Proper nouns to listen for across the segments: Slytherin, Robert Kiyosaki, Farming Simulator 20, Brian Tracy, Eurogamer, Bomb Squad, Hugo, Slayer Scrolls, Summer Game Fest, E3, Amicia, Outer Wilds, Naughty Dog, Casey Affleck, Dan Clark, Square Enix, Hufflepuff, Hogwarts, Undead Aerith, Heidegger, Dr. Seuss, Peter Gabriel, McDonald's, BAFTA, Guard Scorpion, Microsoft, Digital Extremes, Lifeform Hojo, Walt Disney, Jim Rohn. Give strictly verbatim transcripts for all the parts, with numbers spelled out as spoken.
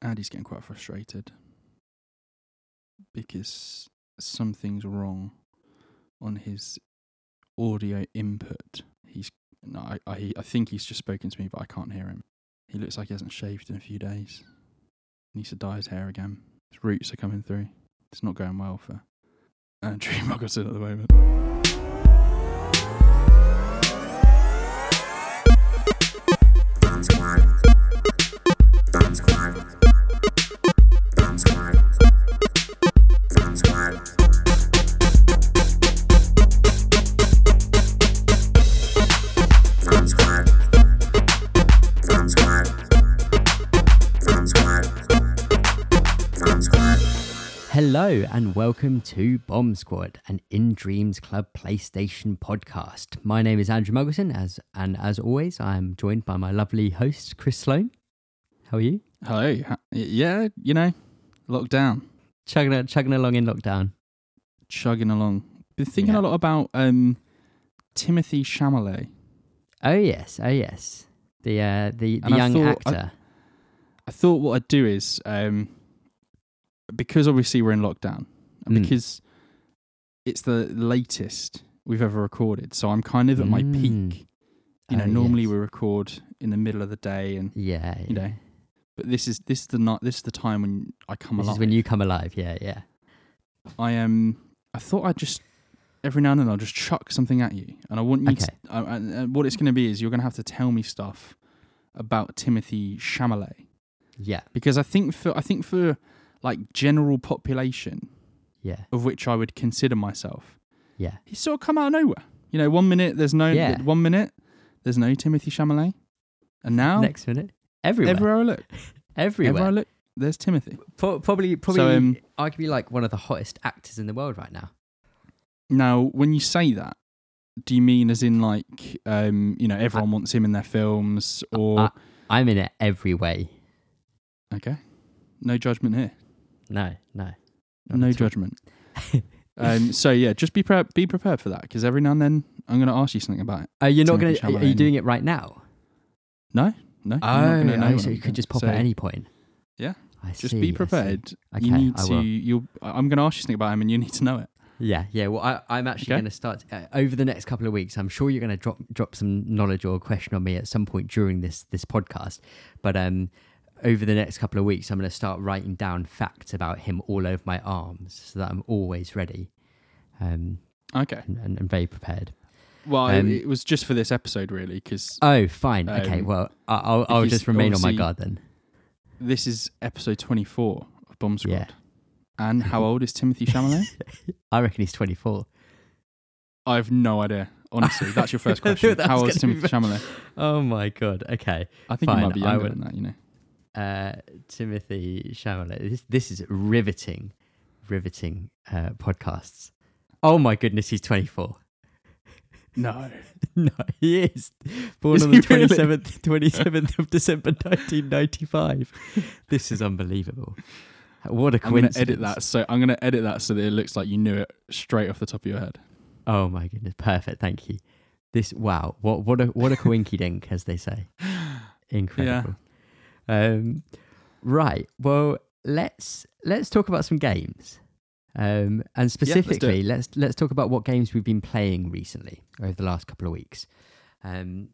Addy's getting quite frustrated because something's wrong on his audio input. He's no, I, I I think he's just spoken to me, but I can't hear him. He looks like he hasn't shaved in a few days. He needs to dye his hair again. His roots are coming through. It's not going well for Andrew Muggleton at the moment. Bomb Squad. Bomb Squad. Bomb Squad. Bomb Squad. Bomb Squad. Bomb Squad. Bomb Squad. Bomb Squad. Hello and welcome to Bomb Squad, an In Dreams Club PlayStation podcast. My name is Andrew Muggleton, as and as always, I am joined by my lovely host, Chris Sloan. How are you? Hello. Yeah, you know, lockdown. Chugging, chugging along in lockdown. Chugging along. Been thinking yeah. a lot about um, Timothée Chalamet. Oh yes, oh yes. The uh, the, the young I thought, actor. I, I thought what I'd do is... Um, Because obviously we're in lockdown, and mm. because it's the latest we've ever recorded, so I'm kind of at mm. my peak. You know, oh, normally yes. we record in the middle of the day, and yeah, yeah. you know, but this is this is the night. This is the time when I come this alive. This is when you come alive. Yeah, yeah. I am. Um, I thought I'd just every now and then I'll just chuck something at you, and I want you okay. to. Uh, uh, what it's going to be is you're going to have to tell me stuff about Timothée Chalamet. Yeah, because I think for I think for. like general population, yeah, of which I would consider myself, yeah, he's sort of come out of nowhere. You know, one minute there's no, yeah. one minute there's no Timothée Chalamet, and now next minute everywhere, everywhere I look, everywhere. everywhere I look, there's Timothy. Pro- probably, probably, so, um, I could be like one of the hottest actors in the world right now. Now, when you say that, do you mean as in like, um, you know, everyone I, wants him in their films, or I, I'm in it every way? Okay, no judgment here. No, no. No judgment. um, so, yeah, just be pre- be prepared for that, because every now and then I'm going to ask you something about it. Are you not going to... Are you doing it right now? No, no. Oh, no, so you could just pop so, at any point. Yeah. I just see, be prepared. Okay, you need I to... You'll, I'm going to ask you something about him, and you need to know it. Yeah, yeah. Well, I, I'm actually okay. going to start... Uh, over the next couple of weeks, I'm sure you're going to drop drop some knowledge or question on me at some point during this this podcast. But... um. Over the next couple of weeks, I'm going to start writing down facts about him all over my arms so that I'm always ready. Um, okay. And, and, and very prepared. Well, um, it was just for this episode, really, because... Oh, fine. Um, okay, well, I'll, I'll just remain on my guard then. This is episode twenty-four of Bomb Squad. Yeah. And how old is Timothée Chalamet? I reckon he's twenty-four. I have no idea. Honestly, that's your first question. How old is Timothée be... Chalamet? Oh, my God. Okay. I think fine. He might be younger would... than that, you know. Uh, Timothée Chalamet. This, this is riveting, riveting uh, podcasts. Oh my goodness, he's twenty-four. No, no, he is born is on the twenty-seventh, twenty-seventh really? of December, nineteen ninety-five. This is unbelievable. What a coincidence! I'm going to edit that. So I'm going to edit that so that it looks like you knew it straight off the top of your head. Oh my goodness, perfect. Thank you. This wow, what what a what a coinky dink, as they say. Incredible. Yeah. Um, right. Well, let's let's talk about some games, um, and specifically, yeah, let's, let's let's talk about what games we've been playing recently over the last couple of weeks. Um,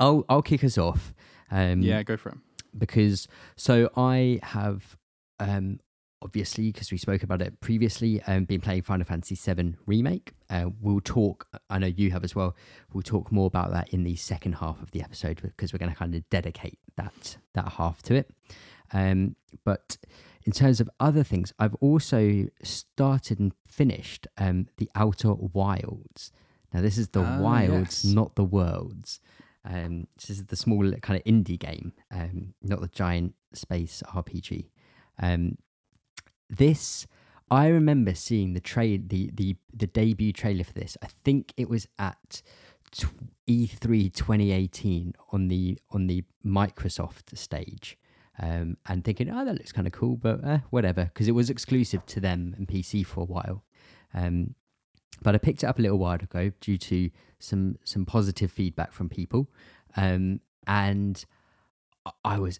I'll I'll kick us off. Um, yeah, go for it. Because so I have, um, obviously, because we spoke about it previously, um, been playing Final Fantasy seven Remake. Uh, we'll talk. I know you have as well. We'll talk more about that in the second half of the episode, because we're going to kind of dedicate that that half to it. Um, but in terms of other things, I've also started and finished um, the Outer Wilds. Now this is the oh, wilds, yes. not the worlds. Um, this is the small kind of indie game, um, not the giant space R P G. Um, this. I remember seeing the tra- the the the debut trailer for this. I think it was at E three twenty eighteen on the on the Microsoft stage, um, and thinking, oh, that looks kind of cool, but eh, whatever, because it was exclusive to them and P C for a while. Um, but I picked it up a little while ago due to some some positive feedback from people, um, and I was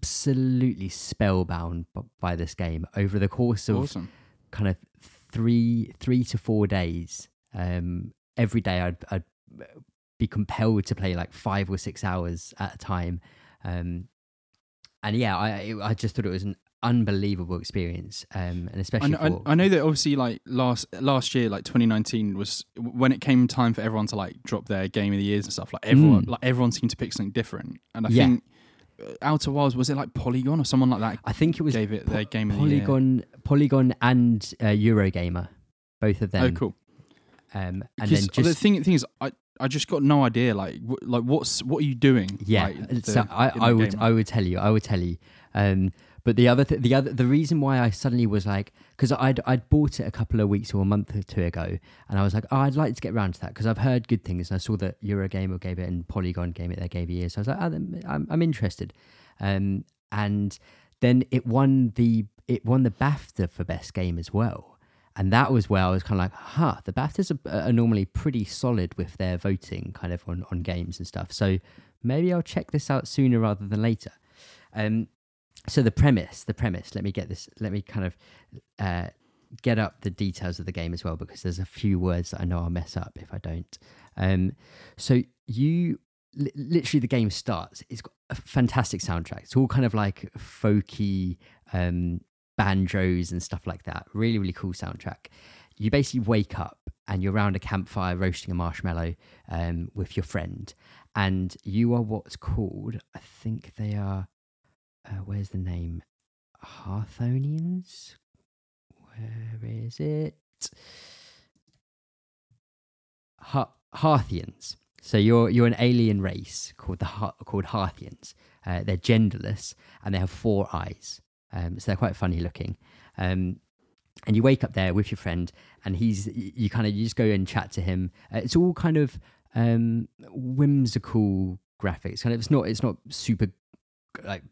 absolutely spellbound by this game over the course of awesome. kind of three three to four days. Um, every day I'd, I'd be compelled to play like five or six hours at a time. Um, and yeah, I I just thought it was an unbelievable experience, um, and especially I know, for... I know that obviously like last last year, like twenty nineteen was when it came time for everyone to like drop their game of the years and stuff. Like everyone, mm. like everyone seemed to pick something different, and I yeah. think Outer Wilds, was it like Polygon or someone like that? I think it was gave it po- their game of Polygon, the year. Polygon and uh, Eurogamer, both of them. Oh, cool. Um, and then just... the thing, thing is, I. I just got no idea, like, w- like what's what are you doing? Yeah, like, the, so I, I would game? I would tell you, I would tell you. Um, but the other th- the other the reason why I suddenly was like, because I'd I'd bought it a couple of weeks or a month or two ago, and I was like, oh, I'd like to get around to that because I've heard good things, and I saw that Eurogamer gave it and Polygon gave it their game of year, so I was like, oh, I'm I'm interested. Um, and then it won the it won the BAFTA for best game as well. And that was where I was kind of like, huh, the BAFTAs are, are normally pretty solid with their voting kind of on, on games and stuff. So maybe I'll check this out sooner rather than later. Um, so the premise, the premise, let me get this, let me kind of uh, get up the details of the game as well, because there's a few words that I know I'll mess up if I don't. Um, so you, li- literally the game starts, it's got a fantastic soundtrack. It's all kind of like folky, um, banjos and stuff like that. Really, really cool soundtrack. You basically wake up and you're around a campfire roasting a marshmallow um, with your friend. And you are what's called, I think they are, uh, where's the name? Hearthians? Where is it? Ha- Hearthians. So you're you're an alien race called the ha- called Hearthians. Uh, they're genderless and they have four eyes. Um, so they're quite funny looking, um, and you wake up there with your friend, and he's you kind of you just go and chat to him. Uh, it's all kind of um, whimsical graphics, kind of. It's not it's not super like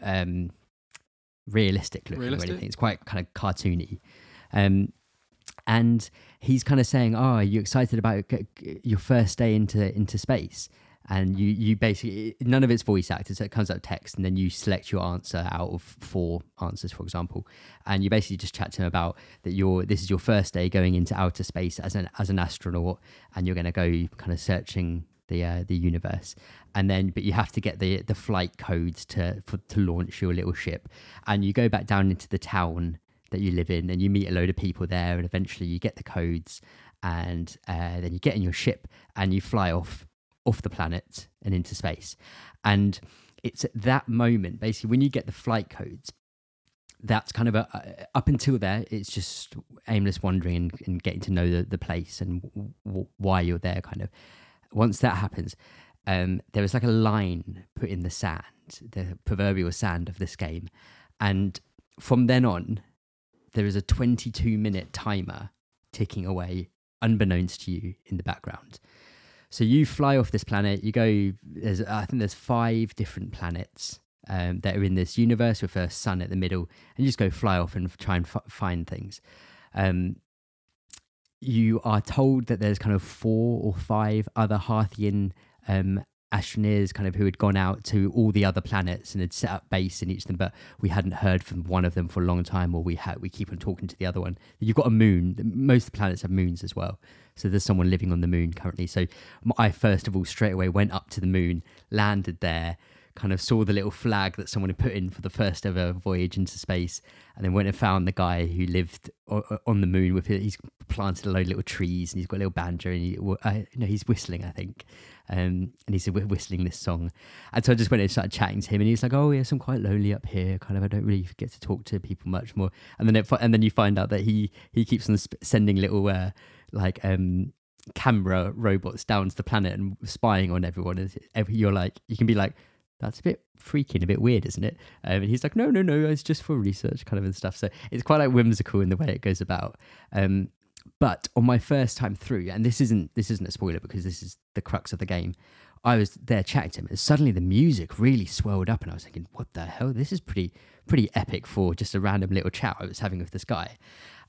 um, realistic looking realistic? or anything. It's quite kind of cartoony, um, and he's kind of saying, "Oh, are you excited about your first day into into space?" And you, you basically, none of it's voice acted, so it comes out text, and then you select your answer out of four answers, for example. And you basically just chat to him about that you're, this is your first day going into outer space as an as an astronaut, and you're going to go kind of searching the uh, the universe. And then, but you have to get the the flight codes to for, to launch your little ship. And you go back down into the town that you live in, and you meet a load of people there, and eventually you get the codes, and uh, then you get in your ship, and you fly off. off the planet and into space. And it's at that moment, basically, when you get the flight codes, that's kind of a, uh, up until there, it's just aimless wandering and, and getting to know the, the place and w- w- why you're there, kind of. Once that happens, um, there is like a line put in the sand, the proverbial sand of this game. And from then on, there is a twenty-two minute timer ticking away, unbeknownst to you, in the background. So you fly off this planet, you go, there's, I think there's five different planets um, that are in this universe with a sun at the middle, and you just go fly off and try and f- find things. Um, you are told that there's kind of four or five other Hearthian um, astronauts kind of who had gone out to all the other planets and had set up base in each of them, but we hadn't heard from one of them for a long time, or we ha- we keep on talking to the other one. You've got a moon. Most of the planets have moons as well. So there's someone living on the moon currently. So I first of all straight away went up to the moon, landed there, kind of saw the little flag that someone had put in for the first ever voyage into space, and then went and found the guy who lived on the moon with it. He's planted a load of little trees, and he's got a little banjo, and he, uh, no, he's whistling, I think, um, and he's whistling this song. And so I just went and started chatting to him, and he's like, "Oh yes, I'm quite lonely up here. Kind of, I don't really get to talk to people much more." And then it, and then you find out that he he keeps on sp- sending little. Uh, like um camera robots down to the planet and spying on everyone, and you're like, you can be like, that's a bit freaking, a bit weird, isn't it? Um, and he's like, no no no it's just for research, kind of, and stuff. So it's quite like whimsical in the way it goes about. Um but on my first time through, and this isn't this isn't a spoiler because this is the crux of the game, I was there chatting to him, and suddenly the music really swelled up, and I was thinking, what the hell, this is pretty pretty epic for just a random little chat I was having with this guy.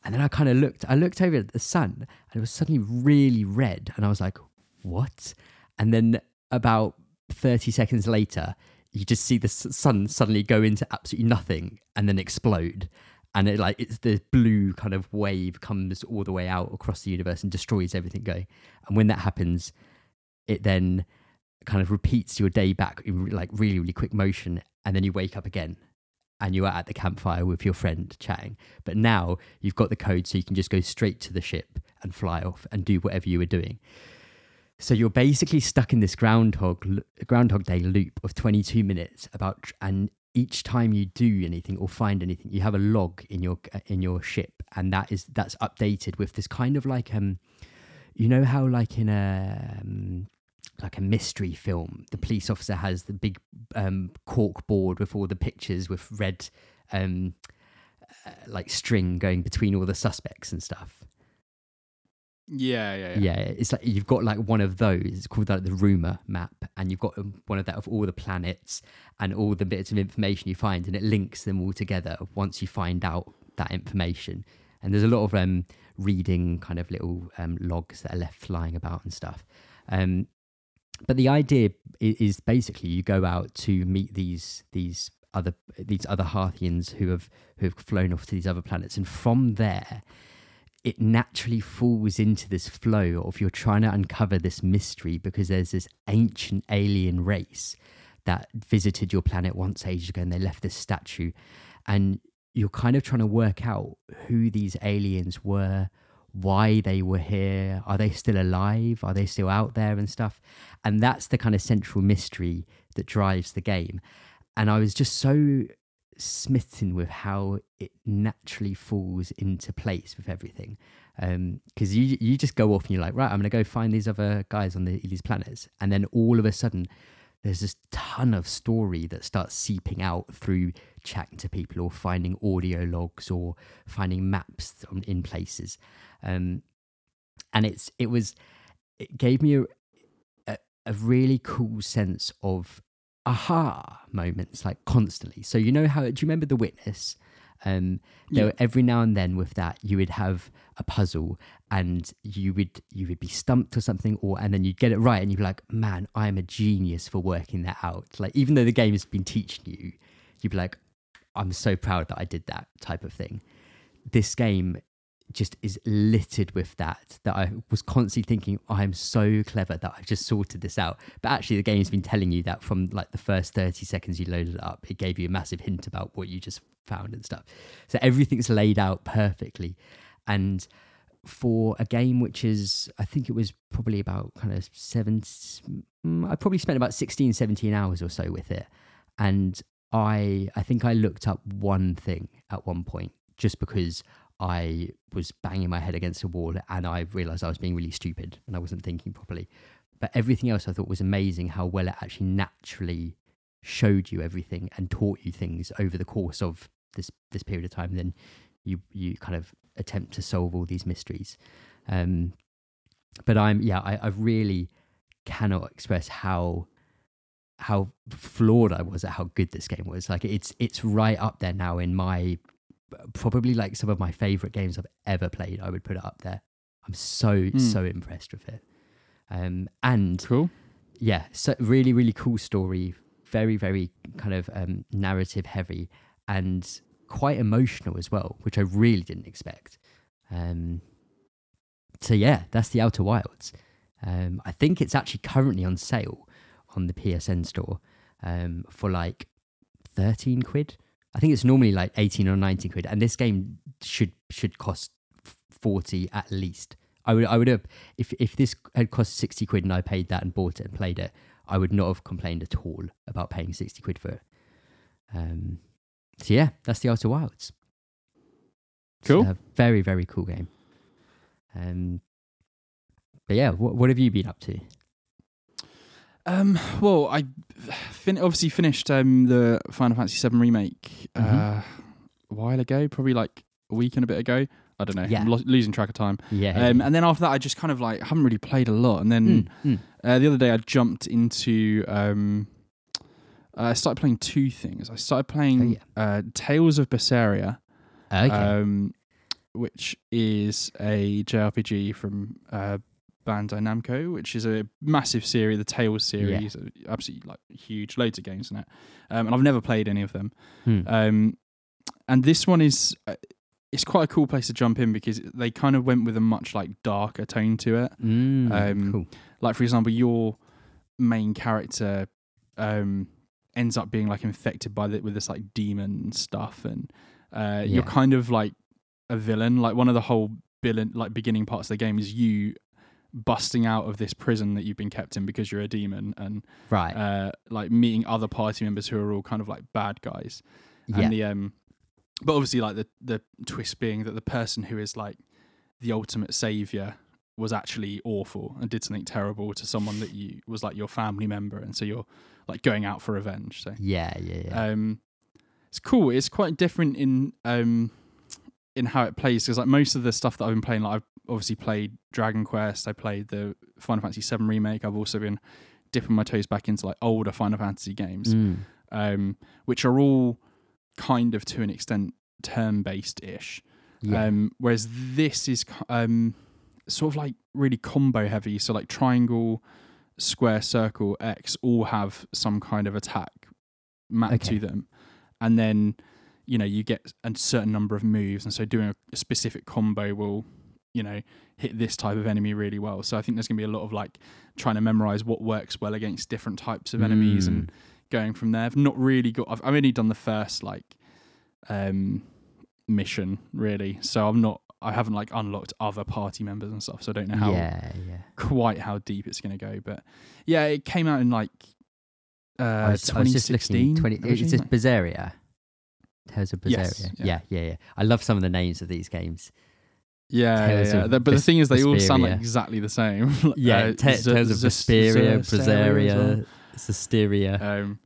And then I kind of looked, I looked over at the sun, and it was suddenly really red. And I was like, what? And then about thirty seconds later, you just see the sun suddenly go into absolutely nothing and then explode. And it like it's the blue kind of wave comes all the way out across the universe and destroys everything going. And when that happens, it then kind of repeats your day back in like really, really quick motion. And then you wake up again and you are at the campfire with your friend chatting. But now you've got the code so you can just go straight to the ship and fly off and do whatever you were doing. So you're basically stuck in this Groundhog Groundhog Day loop of twenty-two minutes about, and each time you do anything or find anything, you have a log in your in your ship, and that is that's updated with this kind of like um, you know how like in a um, like a mystery film, the police officer has the big um cork board with all the pictures with red um uh, like string going between all the suspects and stuff. Yeah, yeah, yeah. Yeah, it's like you've got like one of those. It's called like the rumor map, and you've got one of that of all the planets and all the bits of information you find, and it links them all together once you find out that information. And there's a lot of um reading kind of little um logs that are left flying about and stuff. Um, but the idea is basically you go out to meet these these other these other Hearthians who have who have flown off to these other planets, and from there, it naturally falls into this flow of you're trying to uncover this mystery because there's this ancient alien race that visited your planet once ages ago and they left this statue, and you're kind of trying to work out who these aliens were, why they were here, are they still alive, are they still out there and stuff. And that's the kind of central mystery that drives the game. And I was just so smitten with how it naturally falls into place with everything, um because you you just go off and you're like, right, I'm gonna go find these other guys on the, these planets, and then all of a sudden there's this ton of story that starts seeping out through chatting to people or finding audio logs or finding maps in places, um and it's it was it gave me a a, a really cool sense of aha moments, like constantly. So you know how, do you remember The Witness? Um there yeah. were, every now and then with that you would have a puzzle and you would you would be stumped or something, or and then you'd get it right and you'd be like, man, I'm a genius for working that out. Like even though the game has been teaching you, you'd be like, I'm so proud that I did that type of thing. This game just is littered with that, that I was constantly thinking, I'm so clever that I've just sorted this out. But actually the game's been telling you that from like the first thirty seconds you loaded it up. It gave you a massive hint about what you just found and stuff. So everything's laid out perfectly. And for a game which is, I think it was probably about kind of seven, I probably spent about sixteen, seventeen hours or so with it. And I, I think I looked up one thing at one point just because I was banging my head against a wall and I realized I was being really stupid and I wasn't thinking properly. But everything else I thought was amazing, how well it actually naturally showed you everything and taught you things over the course of this this period of time. Then you you kind of attempt to solve all these mysteries. Um, but I'm yeah, I, I really cannot express how how flawed I was at how good this game was. Like it's it's right up there now in my probably like some of my favorite games I've ever played. I would put it up there. I'm so mm. so impressed with it. Um and cool. Yeah, so really really cool story, very very kind of um narrative heavy and quite emotional as well, which I really didn't expect. Um so yeah, that's The Outer Wilds. Um I think it's actually currently on sale on the P S N store um for like thirteen quid. I think it's normally like eighteen or nineteen quid, and this game should should cost forty at least. I would I would have if if this had cost sixty quid and I paid that and bought it and played it, I would not have complained at all about paying sixty quid for it. Um, so yeah, that's The Outer Wilds. Cool, it's a very very cool game. Um, but yeah, what what have you been up to? Um, well, I fin- obviously finished um, the Final Fantasy seven Remake uh, mm-hmm. a while ago, probably like a week and a bit ago. I don't know. Yeah. I'm lo- losing track of time. Yeah. Um, and then after that, I just kind of like haven't really played a lot. And then mm, mm. Uh, the other day, I jumped into... Um, uh, I started playing two things. I started playing oh, yeah. uh, Tales of Berseria, okay. um, which is a J R P G from uh, Bandai Namco, which is a massive series, the Tales series, yeah. absolutely like huge, loads of games in it. Um, and I've never played any of them. Hmm. Um, and this one is, uh, it's quite a cool place to jump in because they kind of went with a much like darker tone to it. Mm, um, cool. Like for example, your main character um, ends up being like infected by the, with this like demon stuff, and uh, yeah. you're kind of like a villain. Like one of the whole villain, like beginning parts of the game is you busting out of this prison that you've been kept in because you're a demon, and right, uh, like meeting other party members who are all kind of like bad guys, and yeah. the um, but obviously like the the twist being that the person who is like the ultimate savior was actually awful and did something terrible to someone that you was like your family member, and so you're like going out for revenge. So yeah, yeah, yeah. Um, it's cool. It's quite different in um. in how it plays, because like most of the stuff that I've been playing, like I've obviously played Dragon Quest, I played the Final Fantasy seven Remake, I've also been dipping my toes back into like older Final Fantasy games, mm. um, which are all kind of to an extent turn-based-ish. Yeah. Um, whereas this is um, sort of like really combo heavy, so like triangle, square, circle, X all have some kind of attack mapped okay. to them. And then you know, you get a certain number of moves, and so doing a specific combo will, you know, hit this type of enemy really well. So I think there's going to be a lot of like trying to memorize what works well against different types of enemies mm. and going from there. I've not really got, I've, I've only done the first like um, mission really. So I'm not, I haven't like unlocked other party members and stuff. So I don't know how yeah, yeah. quite how deep it's going to go. But yeah, it came out in like uh, twenty sixteen. It's just Berseria. Tales of Berseria. Yes, yeah. yeah, yeah, yeah. I love some of the names of these games. Yeah, Tales yeah, yeah. The, but Ves- the thing is, they Vesperia. all sound like exactly the same. yeah, uh, t- Z- Tales of Vesperia, Z- Berseria, Zestiria. Um,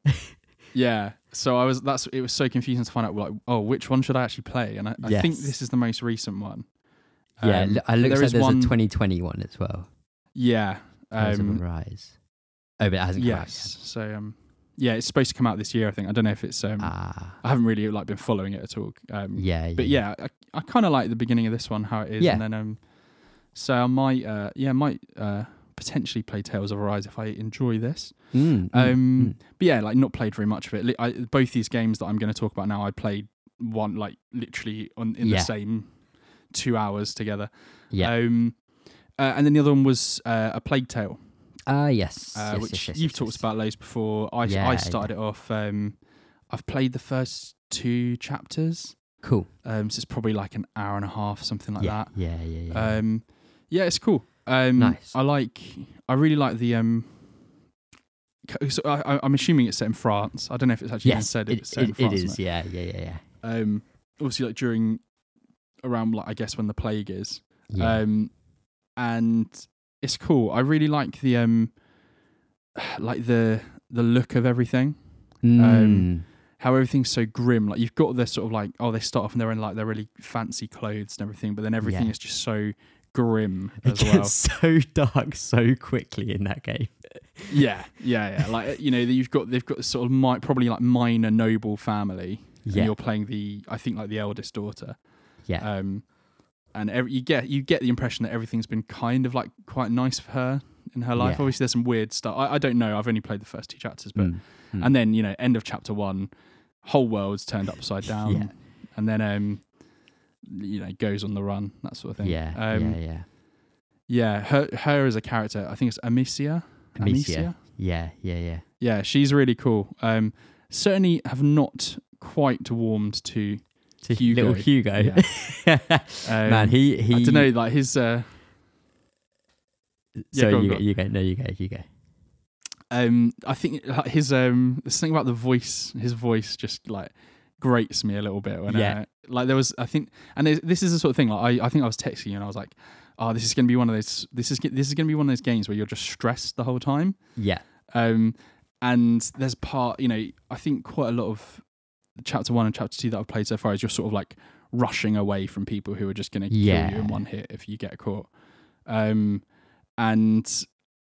yeah. So I was. That's. It was so confusing to find out. Like, oh, which one should I actually play? And I, yes. I think this is the most recent one. Um, yeah, l- I looked at there's one... a twenty twenty one as well. Yeah. Tales um, of Rise. Oh, but it hasn't yes, come out yet. So. Um, Yeah, it's supposed to come out this year, I think. I don't know if it's. Um, ah. I haven't really like been following it at all. Um, yeah, yeah, but yeah, I, I kind of like the beginning of this one, how it is, yeah. and then um, so I might, uh, yeah, might uh, potentially play Tales of Arise if I enjoy this. Mm, um, mm, but yeah, like not played very much of it. I, both these games that I'm going to talk about now, I played one like literally on in yeah. the same two hours together. Yeah, um, uh, and then the other one was uh, A Plague Tale. Ah, uh, yes. Uh, yes, which yes, yes, you've yes, talked yes. about loads before. I, yeah, I started I it off. Um, I've played the first two chapters. Cool. Um, so it's probably like an hour and a half, something like yeah, that. Yeah, yeah, yeah. Um, yeah, it's cool. Um, nice. I like. I really like the. Um, so I, I'm assuming it's set in France. I don't know if it's actually yes, been said it, it's set it, in France. It is. Mate. Yeah, yeah, yeah, yeah. Um, obviously, like during, around like I guess when the plague is. Yeah. Um, and. It's cool. I really like the um, like the the look of everything. Mm. Um, how everything's so grim. Like you've got this sort of like oh they start off and they're in like their really fancy clothes and everything, but then everything yeah. is just so grim as it well. It gets so dark so quickly in that game. yeah, yeah, yeah. Like you know you've got they've got this sort of mi- probably like minor noble family. Yeah, and you're playing the I think like the eldest daughter. Yeah. Um, And every, you get you get the impression that everything's been kind of like quite nice for her in her life. Yeah. Obviously, there's some weird stuff. I, I don't know. I've only played the first two chapters, but mm, mm. and then you know, end of chapter one, whole world's turned upside down, yeah. and then um, you know, goes on the run, that sort of thing. Yeah, um, yeah, yeah. Yeah, her her as a character, I think it's Amicia. Amicia. Amicia? Yeah, yeah, yeah. Yeah, she's really cool. Um, certainly have not quite warmed to. To Hugo. Little Hugo, yeah. um, man, he, he. I don't know, like his. Uh... Yeah, so go on, you, go, go. you go, no, you go, you go. Um, I think like, his um, there's something about the voice. His voice just like grates me a little bit when yeah. I, like there was, I think, and this is the sort of thing. Like I, I think I was texting you and I was like, oh, this is going to be one of those. This is this is going to be one of those games where you're just stressed the whole time. Yeah. Um, and there's part, you know, I think quite a lot of. Chapter one and chapter two that I've played so far is you're sort of like rushing away from people who are just going to yeah. kill you in one hit if you get caught. Um, and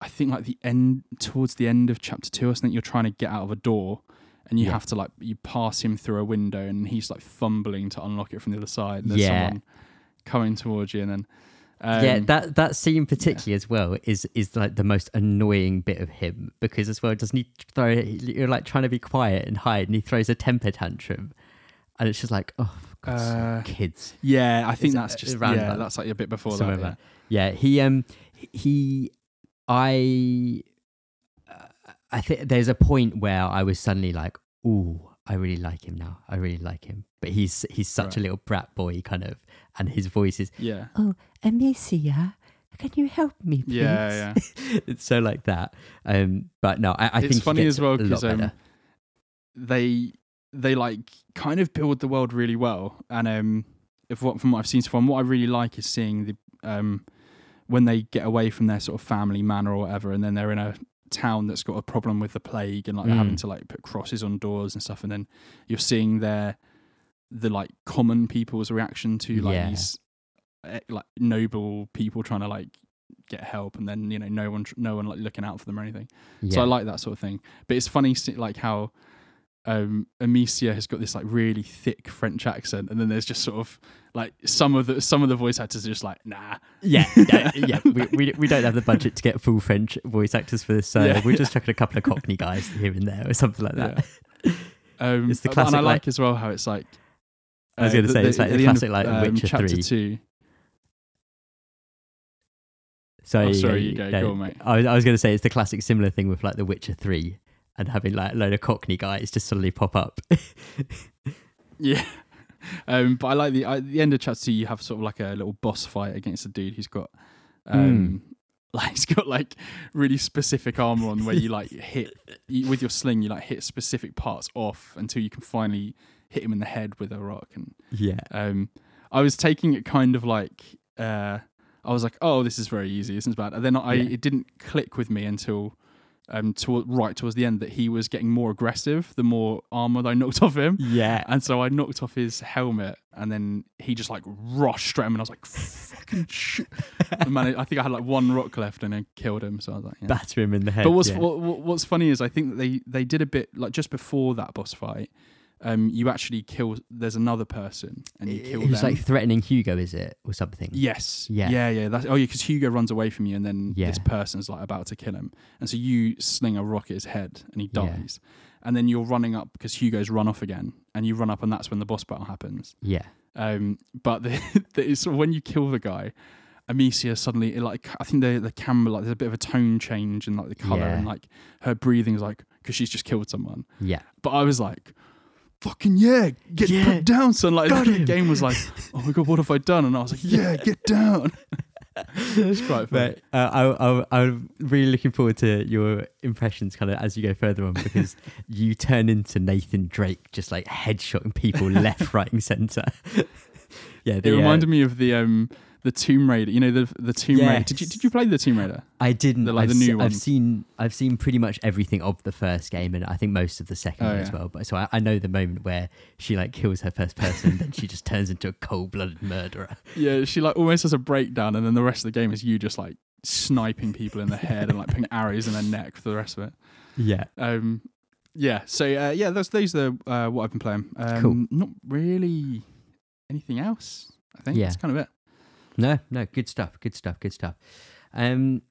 I think like the end towards the end of chapter two, I think you're trying to get out of a door and you yeah. have to like, you pass him through a window and he's like fumbling to unlock it from the other side. And there's yeah. someone coming towards you. And then, Um, yeah, that, that scene particularly yeah. as well is is like the most annoying bit of him, because as well, doesn't he throw? You're like trying to be quiet and hide, and he throws a temper tantrum, and it's just like, oh, for God's uh, sake, kids. Yeah, I think it's, that's just around yeah, that. that's like a bit before Somewhere that. Yeah. yeah, he um he I uh, I think there's a point where I was suddenly like, ooh, I really like him now. I really like him, but he's he's such right. a little brat boy kind of. And his voice is, yeah. oh, Amicia, can you help me, please? Yeah, yeah. It's so like that. Um, but no, I, I it's think it's funny as well because um, they they like kind of build the world really well. And um, if what from what I've seen so far, what I really like is seeing the um when they get away from their sort of family manor or whatever, and then they're in a town that's got a problem with the plague, and like mm. they're having to like put crosses on doors and stuff, and then you're seeing their the like common people's reaction to like yeah. these like noble people trying to like get help, and then you know no one tr- no one like looking out for them or anything. yeah. So I like that sort of thing, but it's funny like how um Amicia has got this like really thick French accent, and then there's just sort of like some of the some of the voice actors are just like nah yeah yeah, yeah. We, we we don't have the budget to get full French voice actors for this, so yeah. we're just chucking a couple of Cockney guys here and there or something like that. yeah. Um it's the classic, and I like, like as well how it's like I was going to uh, say, the, it's like the, the classic, like, um, Witcher chapter three. Two. So, oh, sorry, you go, no, go on, mate. I was, I was going to say, it's the classic similar thing with, like, The Witcher three and having, like, a load of Cockney guys just suddenly pop up. yeah. Um, but I like the, I, at the end of chapter two, you have sort of, like, a little boss fight against a dude who's got... Um, mm. Like he's got like really specific armor on where you like hit you, with your sling, you like hit specific parts off until you can finally hit him in the head with a rock. And yeah, um, I was taking it kind of like uh, I was like, oh, this is very easy, this isn't bad. And then I yeah. it didn't click with me until um, to, right towards the end that he was getting more aggressive the more armor that I knocked off him. Yeah, and so I knocked off his helmet, and then he just like rushed straight at him, and I was like, fucking shit. Man, I think I had like one rock left and I killed him. So I was like, yeah. batter him in the head. But what's yeah. what, what's funny is I think that they they did a bit like just before that boss fight. Um, you actually kill. There's another person, and you kill. It was them. Like threatening Hugo, is it, or something? Yes. Yeah. Yeah. Yeah. That's, oh, yeah. Because Hugo runs away from you, and then yeah. this person's like about to kill him, and so you sling a rock at his head, and he dies. Yeah. And then you're running up because Hugo's run off again, and you run up, and that's when the boss battle happens. Yeah. Um, but the, the, it's when you kill the guy, Amicia suddenly it like I think the the camera like there's a bit of a tone change and like the color yeah. and like her breathing is like because she's just killed someone. Yeah. But I was like. Fucking yeah, get yeah. put down, son. Like got the him. Game was like, oh my god, what have I done? And I was like, yeah, get down. It's quite funny. But, uh, I, I, I'm really looking forward to your impressions, kind of as you go further on, because you turn into Nathan Drake, just like headshotting people left, right, and centre. Yeah, the, it reminded uh, me of the um the Tomb Raider. You know the the Tomb yes. Raider. Did you did you play the Tomb Raider? I didn't. The, like, I've, the new se- one. I've seen I've seen pretty much everything of the first game, and I think most of the second oh, yeah. as well. But so I, I know the moment where she like kills her first person, then she just turns into a cold-blooded murderer. Yeah, she like almost has a breakdown, and then the rest of the game is you just like sniping people in the head and like putting arrows in their neck for the rest of it. Yeah. Um. Yeah. So uh, yeah, that's those are uh, what I've been playing. Um, cool. Not really anything else. I think yeah. that's kind of it. No, no, good stuff, good stuff, good stuff. Um,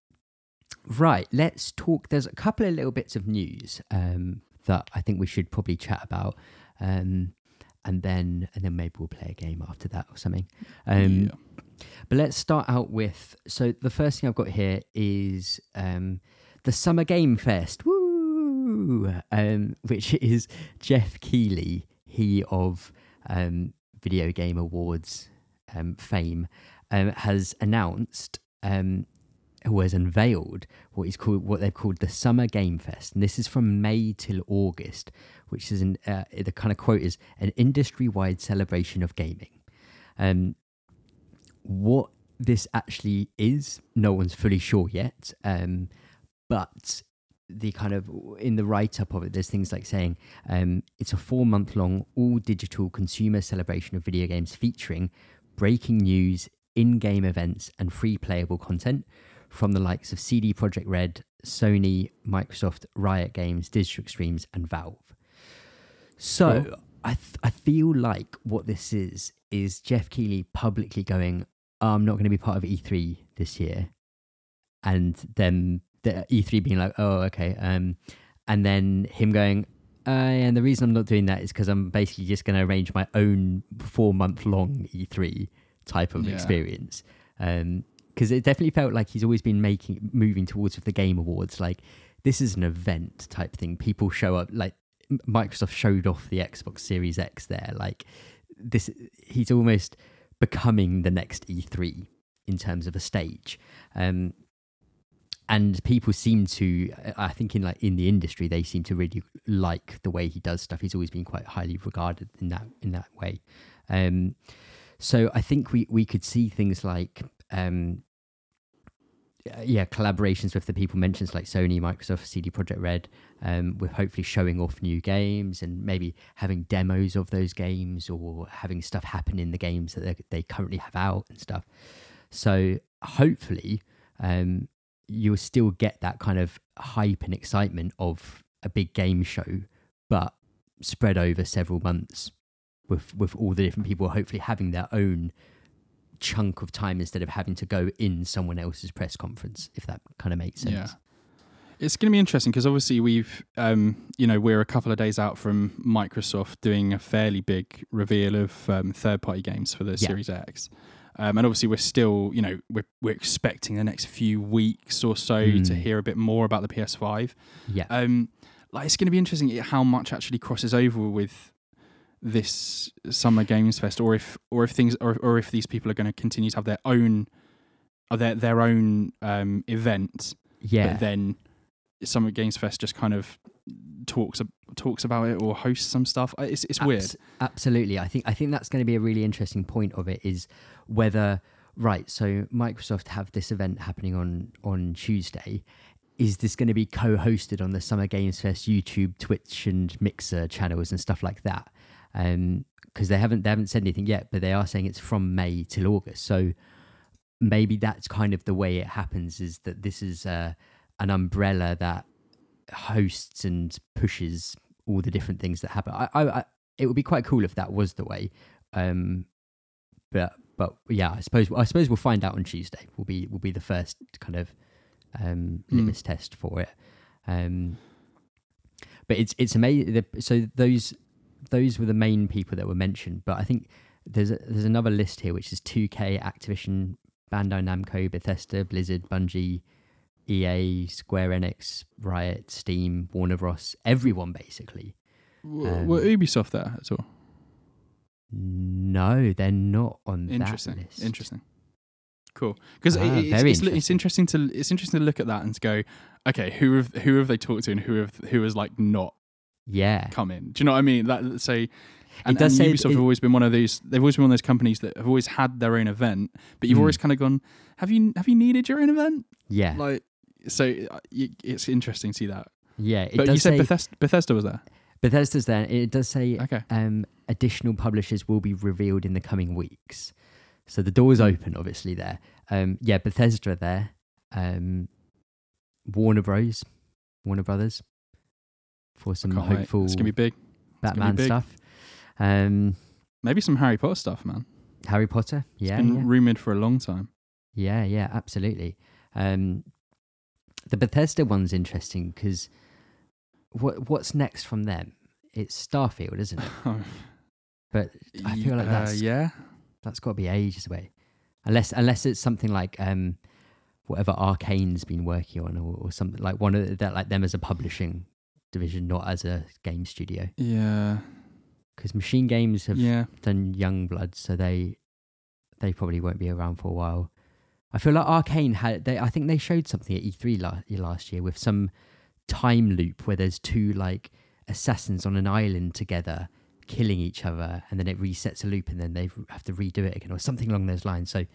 right, let's talk. There's a couple of little bits of news um, that I think we should probably chat about, um, and then and then maybe we'll play a game after that or something. Um, yeah. But let's start out with. So the first thing I've got here is um, the Summer Game Fest, woo, um, which is Geoff Keighley, he of um, Video Game Awards um, fame. Um, has announced um, or has unveiled what is called what they've called the Summer Game Fest, and this is from May till August, which is an, uh, the kind of quote is an industry-wide celebration of gaming. Um, what this actually is, no one's fully sure yet, um, but the kind of in the write-up of it, there's things like saying um, it's a four-month-long all-digital consumer celebration of video games featuring breaking news, in-game events and free playable content from the likes of C D Projekt Red, Sony, Microsoft, Riot Games, Digital Extremes and Valve. So cool. I th- I feel like what this is, is Geoff Keighley publicly going, I'm not going to be part of E three this year. And then the E three being like, oh, okay. Um, and then him going, uh, and the reason I'm not doing that is because I'm basically just going to arrange my own four-month-long E three type of yeah. experience. Um, because it definitely felt like he's always been making, moving towards with the Game Awards. Like, this is an event type thing. People show up, like Microsoft showed off the Xbox Series X there. Like this, he's almost becoming the next E three in terms of a stage. Um, and people seem to, I think in like in the industry, they seem to really like the way he does stuff. He's always been quite highly regarded in that, in that way. Um, so I think we, we could see things like, um, yeah, collaborations with the people mentioned, like Sony, Microsoft, C D Projekt Red, um, with hopefully showing off new games and maybe having demos of those games or having stuff happen in the games that they, they currently have out and stuff. So hopefully um, you'll still get that kind of hype and excitement of a big game show, but spread over several months with, with all the different people hopefully having their own chunk of time instead of having to go in someone else's press conference, if that kind of makes sense. Yeah. It's going to be interesting because obviously we've, um, you know, we're a couple of days out from Microsoft doing a fairly big reveal of um, third-party games for the yeah. Series X. Um, and obviously we're still, you know, we're, we're expecting the next few weeks or so mm. to hear a bit more about the P S five. Yeah. Um, like it's going to be interesting how much actually crosses over with this Summer Games Fest, or if or if things or, or if these people are going to continue to have their own uh, their their own um event, yeah but then Summer Games Fest just kind of talks talks about it or hosts some stuff. It's it's Abs- weird. Absolutely. I think I think that's going to be a really interesting point of it, is whether right so Microsoft have this event happening on on Tuesday. Is this going to be co-hosted on the Summer Games Fest YouTube, Twitch and Mixer channels and stuff like that? Um, because they haven't they haven't said anything yet, but they are saying it's from May till August. So maybe that's kind of the way it happens, is that this is uh, an umbrella that hosts and pushes all the different things that happen. I, I, I it would be quite cool if that was the way. Um, but but yeah, I suppose I suppose we'll find out on Tuesday. Will be will be the first kind of um, litmus mm. test for it. Um, but it's it's amazing. So those. Those were the main people that were mentioned, but I think there's a, there's another list here, which is two K, Activision, Bandai Namco, Bethesda, Blizzard, Bungie, E A, Square Enix, Riot, Steam, Warner Bros. Everyone basically. W- um, were Ubisoft there at all? No, they're not on that list. Interesting. Interesting. Cool, because oh, it, it's, it's, it's interesting to it's interesting to look at that and to go, okay, who have who have they talked to and who have who has like not. Yeah, come in. Do you know what I mean? That say, and, it does and say Ubisoft it, have always been one of those. They've always been one of those companies that have always had their own event, but you've mm. always kind of gone, have you? Have you needed your own event? Yeah. Like, so it's interesting to see that. Yeah, it but does you said say, Bethesda, Bethesda was there. Bethesda's there. It does say okay. um, additional publishers will be revealed in the coming weeks. So the door's open, obviously. There, um, yeah, Bethesda there, um, Warner Bros, Warner Brothers. For some hopeful it's gonna be big. Batman be big. stuff. Um, Maybe some Harry Potter stuff, man. Harry Potter, yeah. It's been yeah. rumoured for a long time. Yeah, yeah, absolutely. Um, the Bethesda one's interesting because what what's next from them? It's Starfield, isn't it? But I feel like that's, uh, yeah. that's got to be ages away. Unless unless it's something like... Um, whatever Arcane's been working on or, or something. Like one of that, like them as a publishing... division, not as a game studio. Yeah, because Machine Games have yeah. done Youngblood, so they they probably won't be around for a while. I feel like Arcane had. They, I think they showed something at E three last last year with some time loop where there's two like assassins on an island together killing each other, and then it resets a loop, and then they have to redo it again or something along those lines. So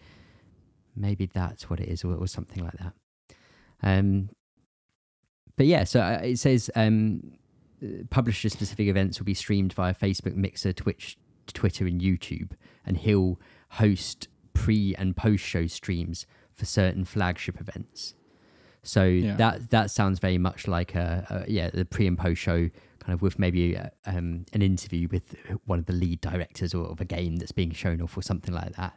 maybe that's what it is, or, or something like that. Um. But yeah, so it says um, publisher-specific events will be streamed via Facebook, Mixer, Twitch, Twitter, and YouTube, and he'll host pre- and post-show streams for certain flagship events. So yeah. that that sounds very much like a, a yeah the pre- and post-show kind of with maybe a, um, an interview with one of the lead directors or of a game that's being shown off or something like that.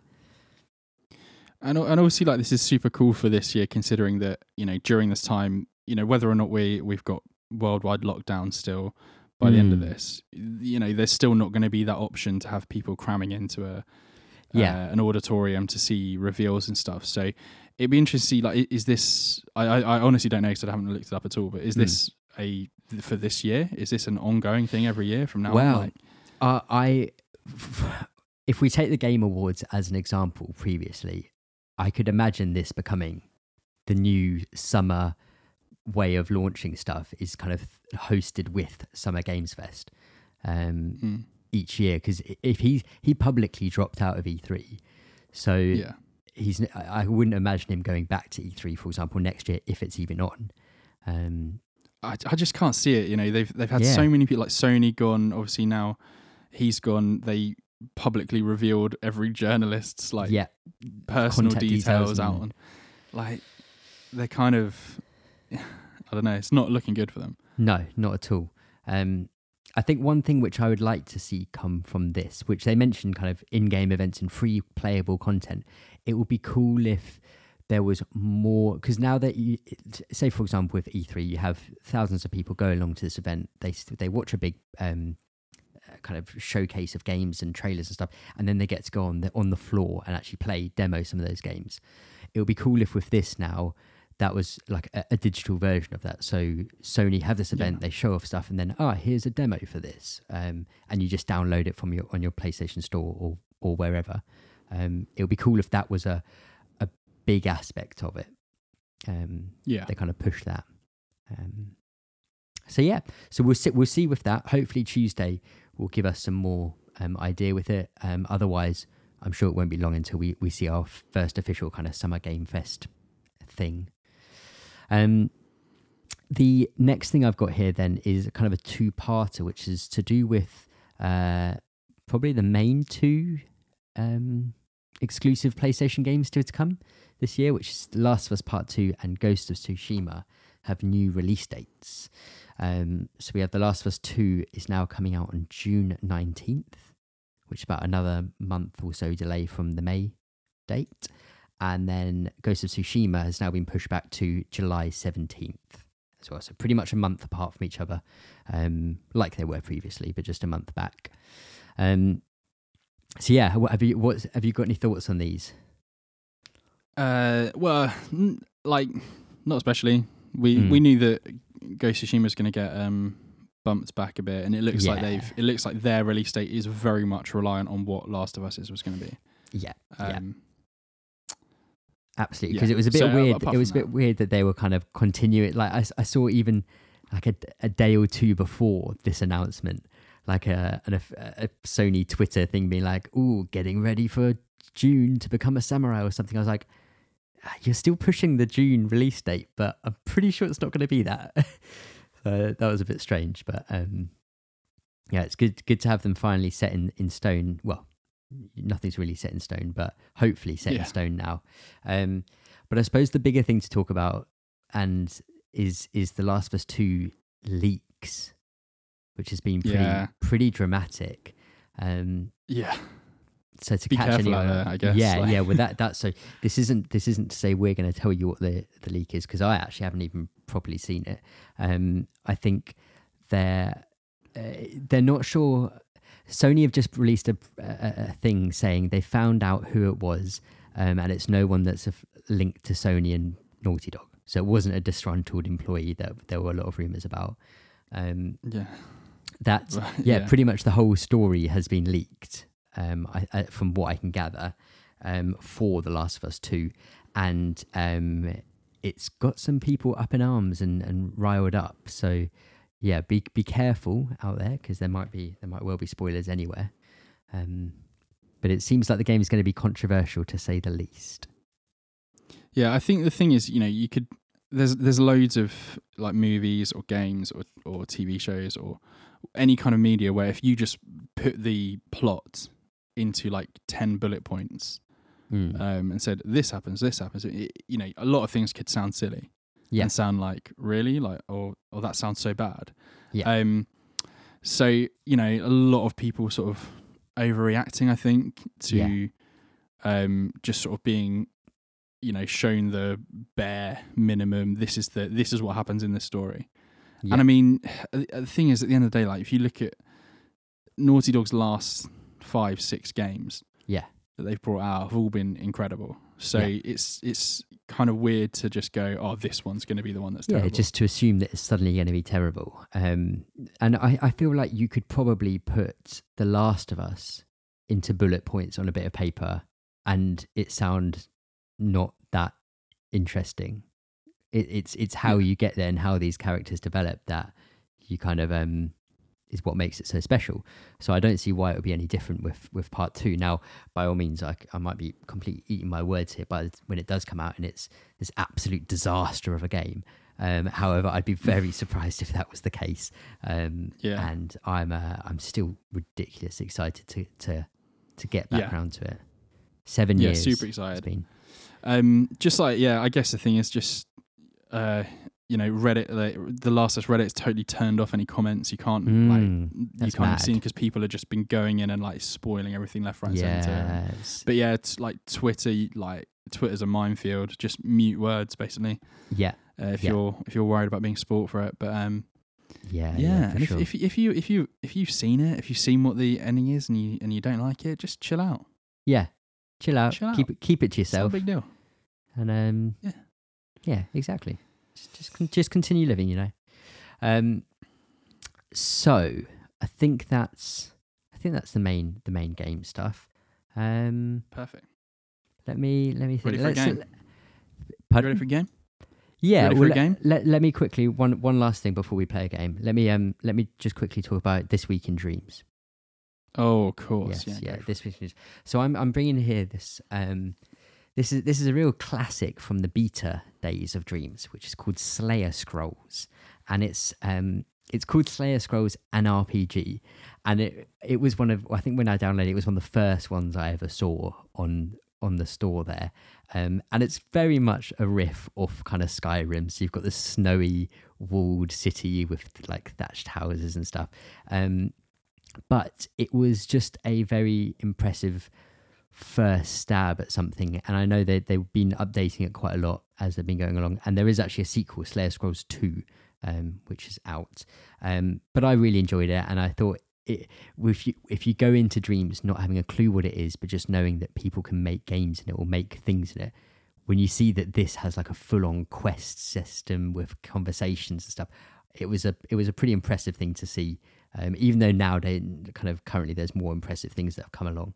And and obviously, like, this is super cool for this year, considering that, you know, during this time, you know, whether or not we we've got worldwide lockdown still by mm. the end of this, you know, there's still not going to be that option to have people cramming into a yeah uh, an auditorium to see reveals and stuff. So it'd be interesting to see, like, is this? I I, I honestly don't know because I haven't looked it up at all. But is mm. this a for this year? Is this an ongoing thing every year from now? Well, on? Like, uh, I if we take the Game Awards as an example previously. I could imagine this becoming the new summer way of launching stuff, is kind of hosted with Summer Games Fest um, mm. each year. Because if he he publicly dropped out of E three, so yeah. he's I wouldn't imagine him going back to E three, for example, next year if it's even on. Um, I, I just can't see it. You know, they've they've had yeah. so many people, like Sony gone. Obviously now he's gone. They publicly revealed every journalist's like yeah. personal details, details out on, like, they're kind of I don't know, it's not looking good for them. No, not at all. um I think one thing which I would like to see come from this, which they mentioned kind of in-game events and free playable content, it would be cool if there was more, because now that you say, for example, with E three, you have thousands of people go along to this event, they they watch a big um kind of showcase of games and trailers and stuff, and then they get to go on the on the floor and actually play demo some of those games. It would be cool if with this now that was like a, a digital version of that. So Sony have this event, yeah. they show off stuff, and then ah, oh, here's a demo for this, um, and you just download it from your on your PlayStation Store or or wherever. Um, it would be cool if that was a a big aspect of it. Um, yeah, they kind of push that. Um, so yeah, so we'll sit. We'll see with that. Hopefully Tuesday will give us some more um, idea with it. Um, otherwise, I'm sure it won't be long until we, we see our first official kind of Summer Game Fest thing. Um, the next thing I've got here then is kind of a two-parter, which is to do with uh, probably the main two um, exclusive PlayStation games to come this year, which is The Last of Us Part Two and Ghost of Tsushima have new release dates. Um, so we have The Last of Us Two is now coming out on June nineteenth, which is about another month or so delay from the May date. And then Ghost of Tsushima has now been pushed back to July seventeenth as well. So pretty much a month apart from each other, um, like they were previously, but just a month back. Um, so yeah, what, have you what have you got any thoughts on these? Uh, well, n- like not especially. We mm. we knew that Ghost of Tsushima is going to get um, bumped back a bit, and it looks yeah. like they've. It looks like their release date is very much reliant on what Last of Us is was going to be. Yeah, um, yeah, absolutely. Because yeah. it was a bit so, weird. It was a bit that. weird that they were kind of continuing. Like I, I saw even like a, a day or two before this announcement, like a, an, a Sony Twitter thing being like, "Ooh, getting ready for June to become a samurai" or something. I was like, you're still pushing the June release date, but I'm pretty sure it's not going to be that. So that was a bit strange, but um, yeah, it's good good to have them finally set in, in stone. Well, nothing's really set in stone, but hopefully set yeah. in stone now. Um, but I suppose the bigger thing to talk about and is is The Last of Us Two leaks, which has been pretty yeah. pretty dramatic. Um, yeah. So to be catch anyone, there, I guess. Yeah, like. yeah. Well, that that's so. This isn't this isn't to say we're going to tell you what the, the leak is, because I actually haven't even properly seen it. Um, I think they're uh, they're not sure. Sony have just released a, a, a thing saying they found out who it was, um, and it's no one that's f- linked to Sony and Naughty Dog. So it wasn't a disgruntled employee that there were a lot of rumors about. Um, yeah, that's right, yeah, yeah. Pretty much the whole story has been leaked. Um, I, I, from what I can gather, um, for The Last of Us Two, and um, it's got some people up in arms and, and riled up. So, yeah, be be careful out there, because there might be there might well be spoilers anywhere. Um, but it seems like the game is going to be controversial, to say the least. Yeah, I think the thing is, you know, you could there's there's loads of like movies or games or or T V shows or any kind of media where if you just put the plot into like ten bullet points mm. um, and said, this happens, this happens. It, you know, a lot of things could sound silly yeah. and sound like, really? Like, or, or that sounds so bad. Yeah. Um, so, you know, a lot of people sort of overreacting, I think, to yeah. um, just sort of being you know, shown the bare minimum. This is the this is what happens in this story. Yeah. And I mean, the thing is, at the end of the day, like if you look at Naughty Dog's last five, six games, yeah, that they've brought out have all been incredible. So yeah. it's it's kind of weird to just go, oh, this one's going to be the one that's terrible. Yeah, just to assume that it's suddenly going to be terrible. Um, and I, I feel like you could probably put The Last of Us into bullet points on a bit of paper and it sound not that interesting. It, it's it's how yeah. you get there and how these characters develop that you kind of... um. is what makes it so special. So I don't see why it would be any different with with part two. Now, by all means, I, I might be completely eating my words here, but when it does come out and it's this absolute disaster of a game, um, however, I'd be very surprised if that was the case. Um, yeah. And I'm uh, I'm still ridiculously excited to to to get back yeah. around to it. Seven yeah, years. Super excited. It's been. Um, just like yeah, I guess the thing is just. Uh, You know, Reddit, like, the last of us Reddit's totally turned off any comments. You can't, mm, like, you can't see because people have just been going in and like spoiling everything left, right, yeah. center. But yeah, it's like Twitter, like Twitter's a minefield. Just mute words, basically. Yeah. Uh, if yeah. you're if you're worried about being spoilt for it, but um, yeah, yeah. yeah for and sure. if, if if you if you if you've seen it, if you've seen what the ending is, and you and you don't like it, just chill out. Yeah, chill out. Chill out. Keep it, keep it to yourself. It's not a big deal. And um, yeah, yeah, exactly. Just, just continue living, you know. Um, so I think that's, I think that's the main, the main game stuff. Um, Perfect. Let me, let me think. Ready for Let's, a game? Uh, ready for a game? Yeah. Ready well, for a game? Let, let, let me quickly one, one last thing before we play a game. Let me, um, let me just quickly talk about This Week in Dreams. Oh, of course. Yes, yeah. yeah This Week in Dreams. So I'm, I'm bringing here this. Um, This is this is a real classic from the beta days of Dreams, which is called Slayer Scrolls, and it's um it's called Slayer Scrolls an R P G, and it it was one of I think when I downloaded it, it was one of the first ones I ever saw on on the store there, um and it's very much a riff off kind of Skyrim. So you've got this snowy walled city with like thatched houses and stuff, um but it was just a very impressive first stab at something, and I know that they've been updating it quite a lot as they've been going along, and there is actually a sequel, Slayer Scrolls two, um which is out, um but I really enjoyed it, and I thought it if you if you go into Dreams not having a clue what it is, but just knowing that people can make games in it or make things in it, when you see that this has like a full-on quest system with conversations and stuff, it was a it was a pretty impressive thing to see, um even though nowadays kind of currently there's more impressive things that have come along.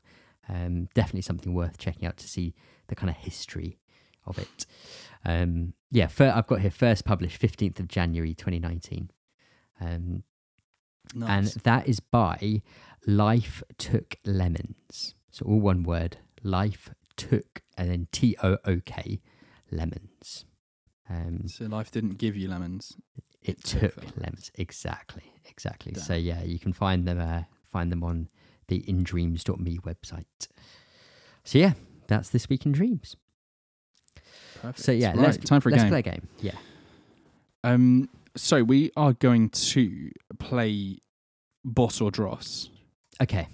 Um, definitely something worth checking out to see the kind of history of it. Um, yeah, fir- I've got here first published fifteenth of January twenty nineteen. Um, nice. And that is by Life Took Lemons. So all one word, Life Took, and then T O O K, Lemons. Um, so life didn't give you lemons. It, it took, took lemons. Exactly, exactly. Damn. So yeah, you can find them, uh, find them on the in dreams dot me website. So yeah, that's This Week in Dreams. Perfect. So yeah, right, let's, time for a let's game. play a game. Yeah. Um. So we are going to play Boss or Dross. Okay.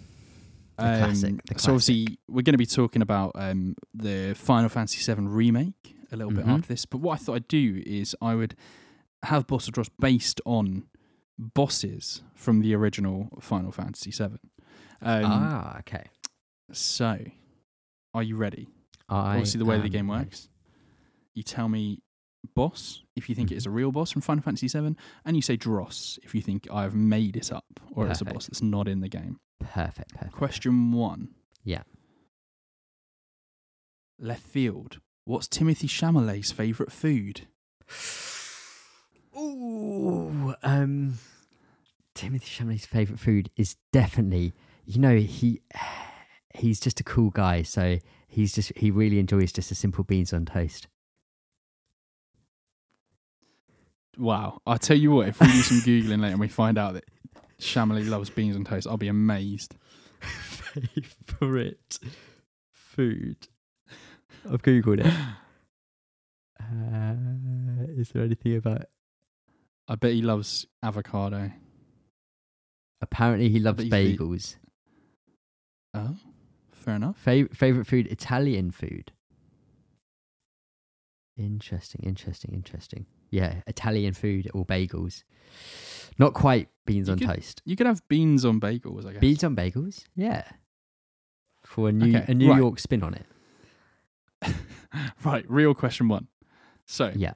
The um, classic. The classic. So obviously we're going to be talking about um, the Final Fantasy seven Remake a little mm-hmm. bit after this, but what I thought I'd do is I would have Boss or Dross based on bosses from the original Final Fantasy seven. Um, ah, okay. So, are you ready? I Obviously, the way the game works, ready. You tell me boss if you think mm-hmm. it is a real boss from Final Fantasy seven, and you say dross if you think I've made it up or perfect. It's a boss that's not in the game. Perfect, perfect. Question one. Yeah. Left field. What's Timothée Chalamet's favourite food? Ooh, um... Timothée Chalamet's favourite food is definitely, you know, he he's just a cool guy, so he's just he really enjoys just a simple beans on toast. Wow. I'll tell you what, if we do some Googling later and we find out that Chalamet loves beans on toast, I'll be amazed. Favourite food. I've Googled it. Uh, is there anything about it? I bet he loves avocado. Apparently he loves bagels. Oh, fair enough. Fav- favourite food, Italian food. Interesting, interesting, interesting. Yeah, Italian food or bagels. Not quite beans you on could, toast. You could have beans on bagels, I guess. Beans on bagels? Yeah. For a New, okay, a New right. York spin on it. Right, real question one. So, yeah.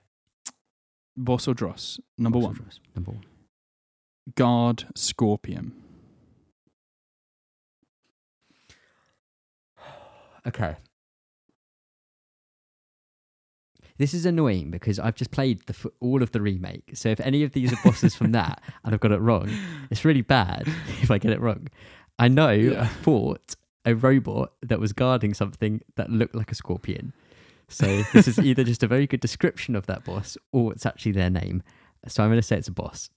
Boss or Dross, number Boss one. Dross, number one. Guard Scorpion. Okay. This is annoying because I've just played the, all of the remake. So if any of these are bosses from that and I've got it wrong, it's really bad if I get it wrong. I know yeah. I fought a robot that was guarding something that looked like a scorpion. So this is either just a very good description of that boss or it's actually their name. So I'm going to say it's a boss.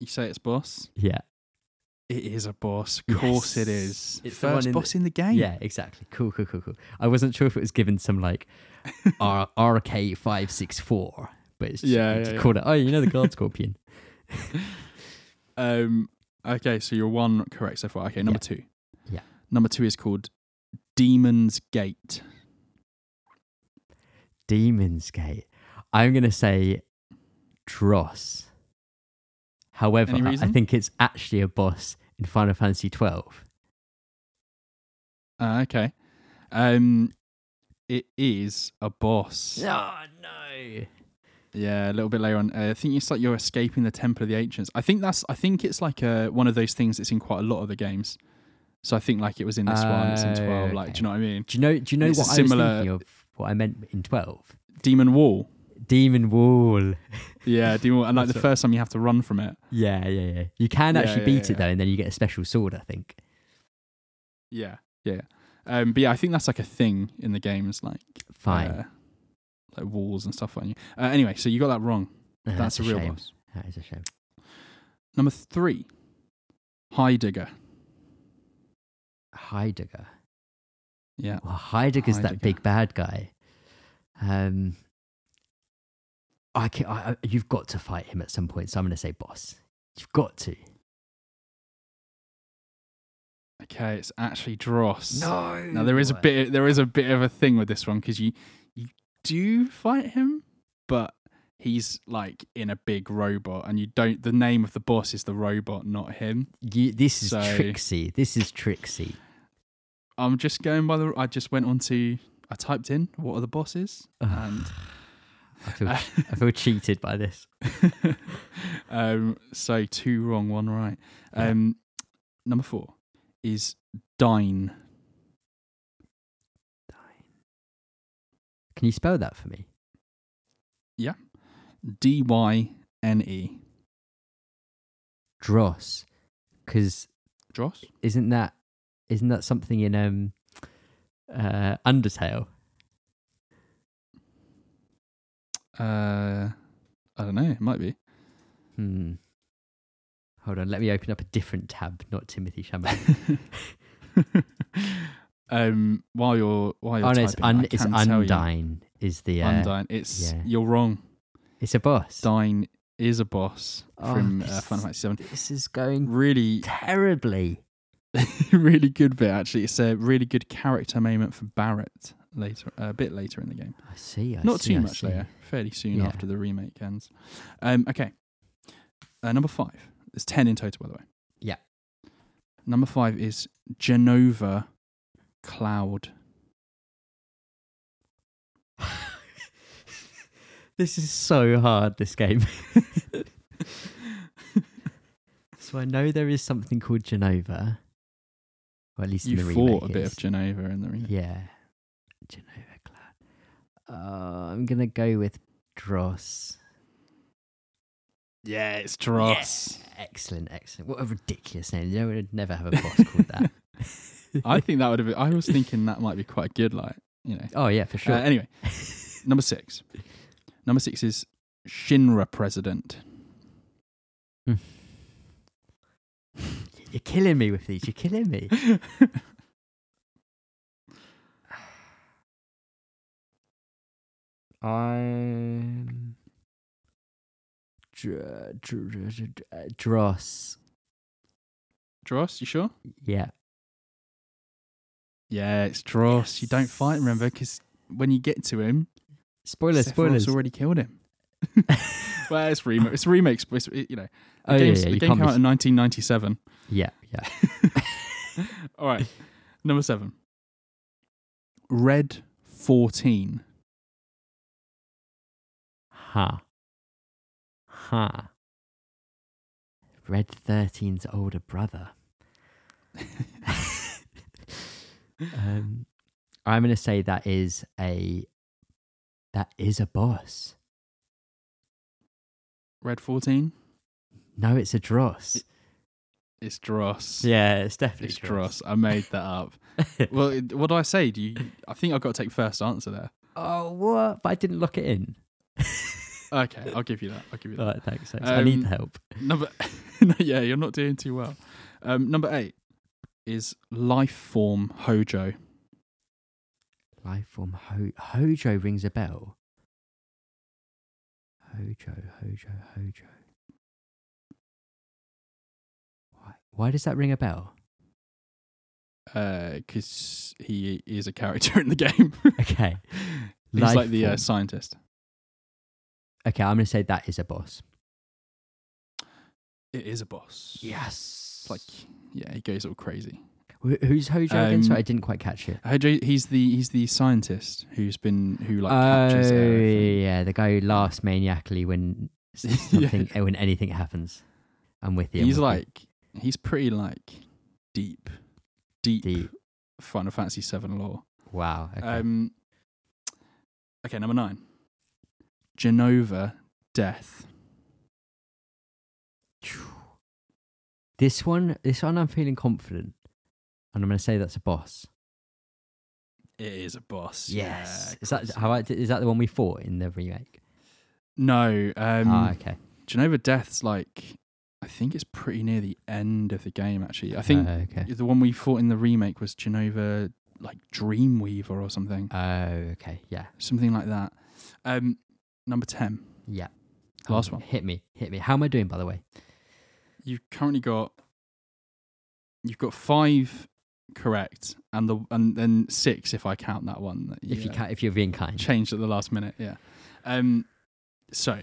You say it's boss? Yeah. It is a boss. Of course yes. it is. It's First in boss the, in the game. Yeah, exactly. Cool, cool, cool, cool. I wasn't sure if it was given some like R- R K five six four, but it's just yeah, yeah, yeah. called it, oh, you know the Guard Scorpion. um. Okay, so you're one correct so far. Okay, number yeah. two. Yeah. Number two is called Demon's Gate. Demon's Gate. I'm going to say Dross. However, I think it's actually a boss in Final Fantasy twelve. Uh, okay. Um, it is a boss. Oh, no. Yeah, a little bit later on. Uh, I think it's like you're escaping the Temple of the Ancients. I think that's. I think it's like a, one of those things that's in quite a lot of the games. So I think like it was in this uh, one, it's in twelve. Like, okay. Do you know what I mean? Do you know? Do you know it's what I similar... was thinking of? What I meant in twelve. Demon Wall. Demon Wall. Yeah, Demon Wall. And like that's the first time you have to run from it. Yeah, yeah, yeah. You can actually yeah, yeah, beat yeah, it though, yeah. and then you get a special sword, I think. Yeah, yeah. Um, but yeah, I think that's like a thing in the games, like fine, uh, like walls and stuff like that. Uh, anyway, so you got that wrong. No, that's, that's a, a real shame. boss. That is a shame. Number three, Heidegger. Heidegger. Yeah. Well, Heidegger's Heidegger. that big bad guy. Um. I can, I, you've got to fight him at some point, so I'm going to say boss. You've got to. Okay, it's actually Dross. No. Now there is a bit. There is a bit of a thing with this one because you you do fight him, but he's like in a big robot, and you don't. The name of the boss is the robot, not him. You, this is so, Trixie. This is Trixie. I'm just going by the. I just went on to. I typed in what are the bosses and. I feel, I feel cheated by this. um, so two wrong, one right. Um, yeah. Number four is Dine. Dine. Can you spell that for me? Yeah. D Y N E. Dross. Because Dross? Isn't that isn't that something in um uh, Undertale? Uh, I don't know. It might be. Hmm. Hold on. Let me open up a different tab. Not Timothée Chalamet. um. While you're while you're oh, typing, no, it's, un- I it's Undine. You. Is the uh, Undine? It's yeah. You're wrong. It's a boss. Dine is a boss oh, from uh, Final Fantasy seven. This is going really terribly. Really good bit actually. It's a really good character moment for Barrett. Later, uh, a bit later in the game. I see. I Not see, too I much see. later. Fairly soon yeah. after the remake ends. Um, okay. Uh, number five. There's ten in total, by the way. Yeah. Number five is Genova Cloud. This is so hard. This game. So I know there is something called Genova. Or at least you in the fought remake a is. bit of Genova in the remake. Yeah. Genova Cloud. Uh, I'm going to go with Dross. Yeah, it's Dross. Yeah. Excellent, excellent. What a ridiculous name. You know, we'd never have a boss called that. I think that would have been, I was thinking that might be quite good, like, you know. Oh, yeah, for sure. Uh, anyway, number six. Number six is Shinra President. Mm. You're killing me with these. You're killing me. I'm Dr- Dr- Dr- Dross. Dross, you sure? Yeah. Yeah, it's Dross. Yes. You don't fight, remember, because when you get to him, spoiler, Sephiroth's spoilers, already killed him. Well, it's remake. It's remakes. You know, the oh, game, yeah, yeah, the game came be... out in nineteen ninety-seven. Yeah, yeah. All right, number seven. Red fourteen. Ha. Ha. Red thirteen's older brother. um, I'm going to say that is a that is a boss. Red fourteen? No, it's a dross. It, it's dross. Yeah, it's definitely it's dross. dross. I made that up. Well, it, what do I say? Do you? I think I've got to take first answer there. Oh, what? But I didn't lock it in. Okay, I'll give you that. I'll give you that. All right, thanks. thanks. Um, I need the help. Number. No, yeah, you're not doing too well. Um, number eight is Lifeform Hojo. Lifeform Ho- Hojo rings a bell. Hojo, Hojo, Hojo. Why? Why does that ring a bell? Uh, because he is a character in the game. Okay. He's Life like the uh, scientist. Okay, I'm going to say that is a boss. It is a boss. Yes. Like, yeah, he goes all crazy. Who's Hojo um, again? Sorry, I didn't quite catch it. Hojo, he's the he's the scientist who's been who like oh, captures everything. Yeah, the guy who laughs maniacally when something yeah. when anything happens. I'm with you. I'm he's with like you. He's pretty like deep, deep, deep. Final Fantasy seven lore. Wow. Okay. Um, okay, number nine. Genova Death. This one, this one, I'm feeling confident. And I'm going to say that's a boss. It is a boss. Yes. Yeah, is that how I, is that the one we fought in the remake? No. Um, oh, okay. Genova Death's like, I think it's pretty near the end of the game, actually. I think oh, okay. the one we fought in the remake was Genova, like Dreamweaver or something. Oh, okay. Yeah. Something like that. Um, number ten. Yeah. Last um, one. Hit me. Hit me. How am I doing, by the way? You've currently got, you've got five... Correct, and the and then six if I count that one. That you, if you can, if you're being kind, changed at the last minute, yeah. Um, so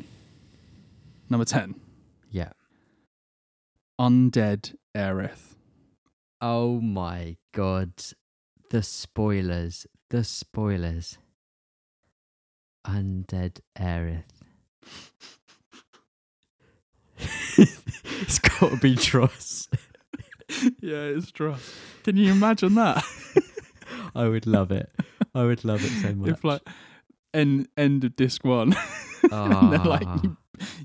number ten, yeah. Undead Aerith. Oh my god, the spoilers, the spoilers. Undead Aerith. It's got to be dross. Yeah, it's dross. Can you imagine that? I would love it. I would love it so much. If like end end of disc one, oh. and then like you,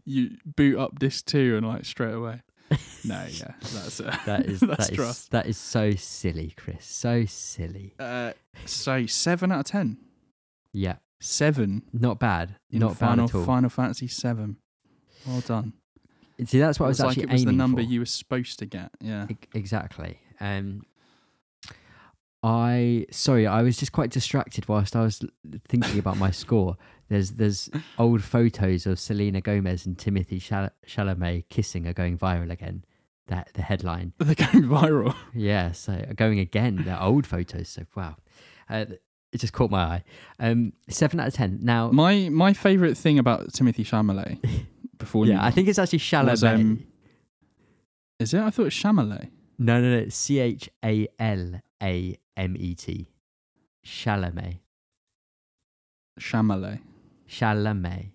you boot up disc two and like straight away. No, yeah, that's uh, that is that's that dross. Is, that is so silly, Chris. So silly. Uh, so seven out of ten. Yeah, seven. Not bad. In Not Final, bad at all. Final Fantasy seven. Well done. See, that's what I was actually aiming for. It was like it was the number you were supposed to get. Yeah, e- exactly. Um, I sorry, I was just quite distracted whilst I was thinking about my score. There's there's old photos of Selena Gomez and Timothée Chal- Chalamet kissing are going viral again. That the headline. They're going viral. Yeah, so going again. They're old photos. So wow, uh, it just caught my eye. Um, seven out of ten. Now, my my favourite thing about Timothée Chalamet. Before yeah, you I think it's actually Chalamet. Um, is it? I thought it was Chalamet. No, no, no. C H A L A M E T. Chalamet. Chalamet. Chalamet.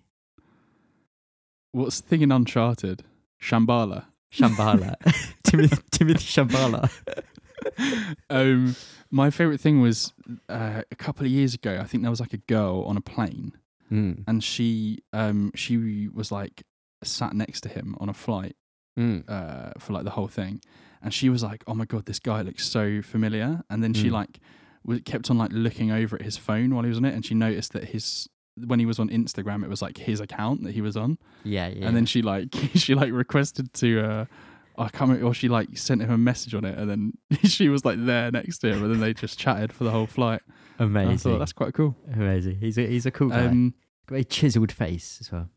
What's the thing in Uncharted? Shambhala. Shambhala. Timothy, Timothy Shambhala. um, my favourite thing was uh, a couple of years ago. I think there was like a girl on a plane, mm. and she um she was like. Sat next to him on a flight mm. uh, for like the whole thing, and she was like, "Oh my god, this guy looks so familiar." And then mm. she like w- kept on like looking over at his phone while he was on it, and she noticed that his when he was on Instagram, it was like his account that he was on. Yeah, yeah. And then she like she like requested to uh, I can't remember, or she like sent him a message on it, and then she was like there next to him, and then they just chatted for the whole flight. Amazing. And I thought, that's quite cool. Amazing. He's a, he's a cool guy. Um, Got a chiseled face as well.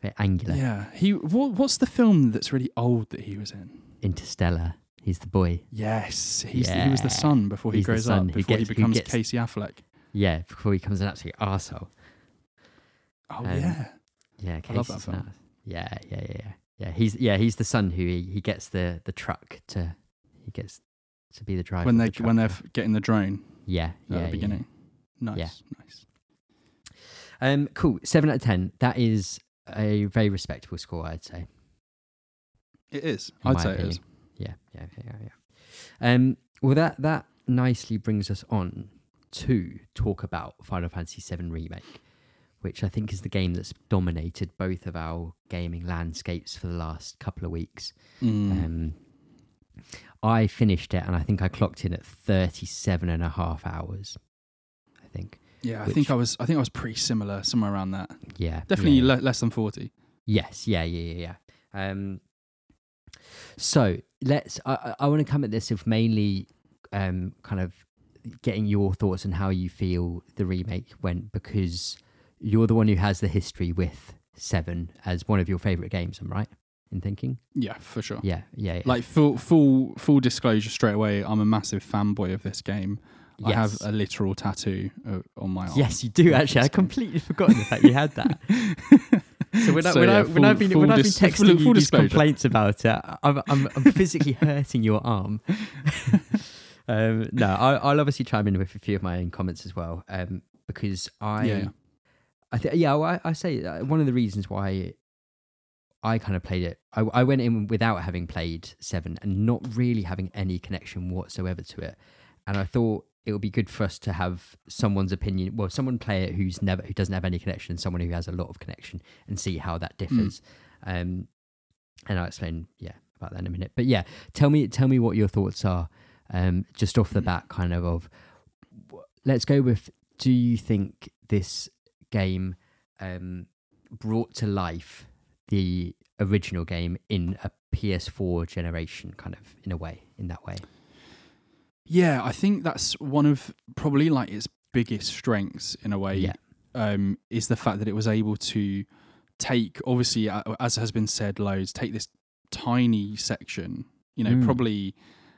Very angular. Yeah. He. What, what's the film that's really old that he was in? Interstellar. He's the boy. Yes. He's yeah. the, he was the son before he he's grows up. Before gets, he becomes gets, Casey Affleck. Yeah, before he becomes an absolute arsehole. Oh um, yeah, yeah. I love that film. Yeah, yeah, yeah, yeah. Yeah, he's yeah he's the son who he, he gets the, the truck to he gets to be the driver when they the when they're getting the drone. Yeah, yeah. At the beginning, yeah. nice, yeah. nice. Um, cool. Seven out of ten. That is a very respectable score, I'd say. It is. I'd say opinion. It is. Yeah, yeah, yeah, yeah. Um, well, that that nicely brings us on to talk about Final Fantasy seven Remake, which I think is the game that's dominated both of our gaming landscapes for the last couple of weeks. Mm. Um, I finished it, and I think I clocked in at thirty-seven and a half hours. I think. Yeah, I which, think I was. I think I was pretty similar, somewhere around that. Yeah, definitely yeah, yeah. Le- less than forty. Yes. Yeah. Yeah. Yeah. yeah. Um, so let's. I, I want to come at this with mainly, um, kind of getting your thoughts on how you feel the remake went, because you're the one who has the history with Seven as one of your favourite games, I'm right in thinking? Yeah, for sure. Yeah, yeah. yeah. Like, full, full full disclosure straight away, I'm a massive fanboy of this game. Yes. I have a literal tattoo on my arm. Yes, you do, actually. I completely forgotten the fact you had that. So when, so, I, when, yeah, I, when full, I've been when I've been texting full, full you these complaints about it, I'm, I'm, I'm physically hurting your arm. um, no, I, I'll obviously chime in with a few of my own comments as well, um, because I... Yeah. I think yeah, well, I, I say one of the reasons why I kind of played it. I, I went in without having played Seven and not really having any connection whatsoever to it, and I thought it would be good for us to have someone's opinion. Well, someone play it who's never, who doesn't have any connection, someone who has a lot of connection, and see how that differs. Mm. Um, and I'll explain yeah about that in a minute. But yeah, tell me tell me what your thoughts are, um, just off the bat, kind of of. Let's go with. Do you think this game um brought to life the original game in a P S four generation, kind of in a way in that way? Yeah, I think that's one of probably like its biggest strengths in a way. Yeah. Um is the fact that it was able to take, obviously, as has been said loads, take this tiny section, you know, mm. probably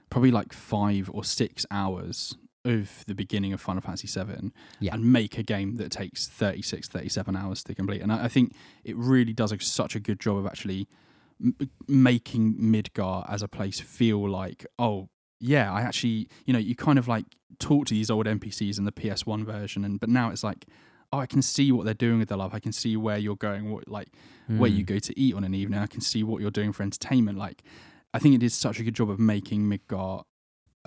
probably like five or six hours of the beginning of Final Fantasy seven, yeah. and make a game that takes thirty-six, thirty-seven hours to complete. And I, I think it really does a, such a good job of actually m- making Midgar as a place feel like, oh, yeah, I actually, you know, you kind of like talk to these old N P Cs in the P S one version, and but now it's like, oh, I can see what they're doing with their life. I can see where you're going, what like mm. where you go to eat on an evening. I can see what you're doing for entertainment. Like, I think it did such a good job of making Midgar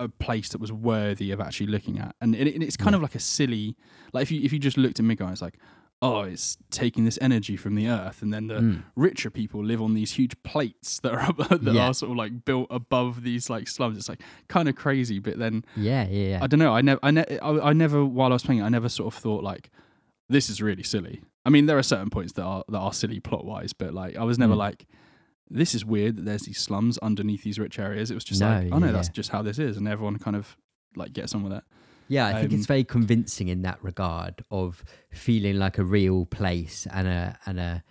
a place that was worthy of actually looking at, and it, it's kind yeah. of like a silly, like if you if you just looked at Midgar, it's like, oh, it's taking this energy from the earth, and then the mm. richer people live on these huge plates that are that yeah. are sort of like built above these like slums. It's like kind of crazy, but then yeah, yeah, yeah. I don't know. I never, I, ne- I, I never while I was playing it, I never sort of thought like, this is really silly. I mean, there are certain points that are that are silly plot wise, but like I was never mm. like, this is weird that there's these slums underneath these rich areas. It was just no, like, oh no, yeah. that's just how this is. And everyone kind of like gets on with it. Yeah, I um, think it's very convincing in that regard of feeling like a real place and a and a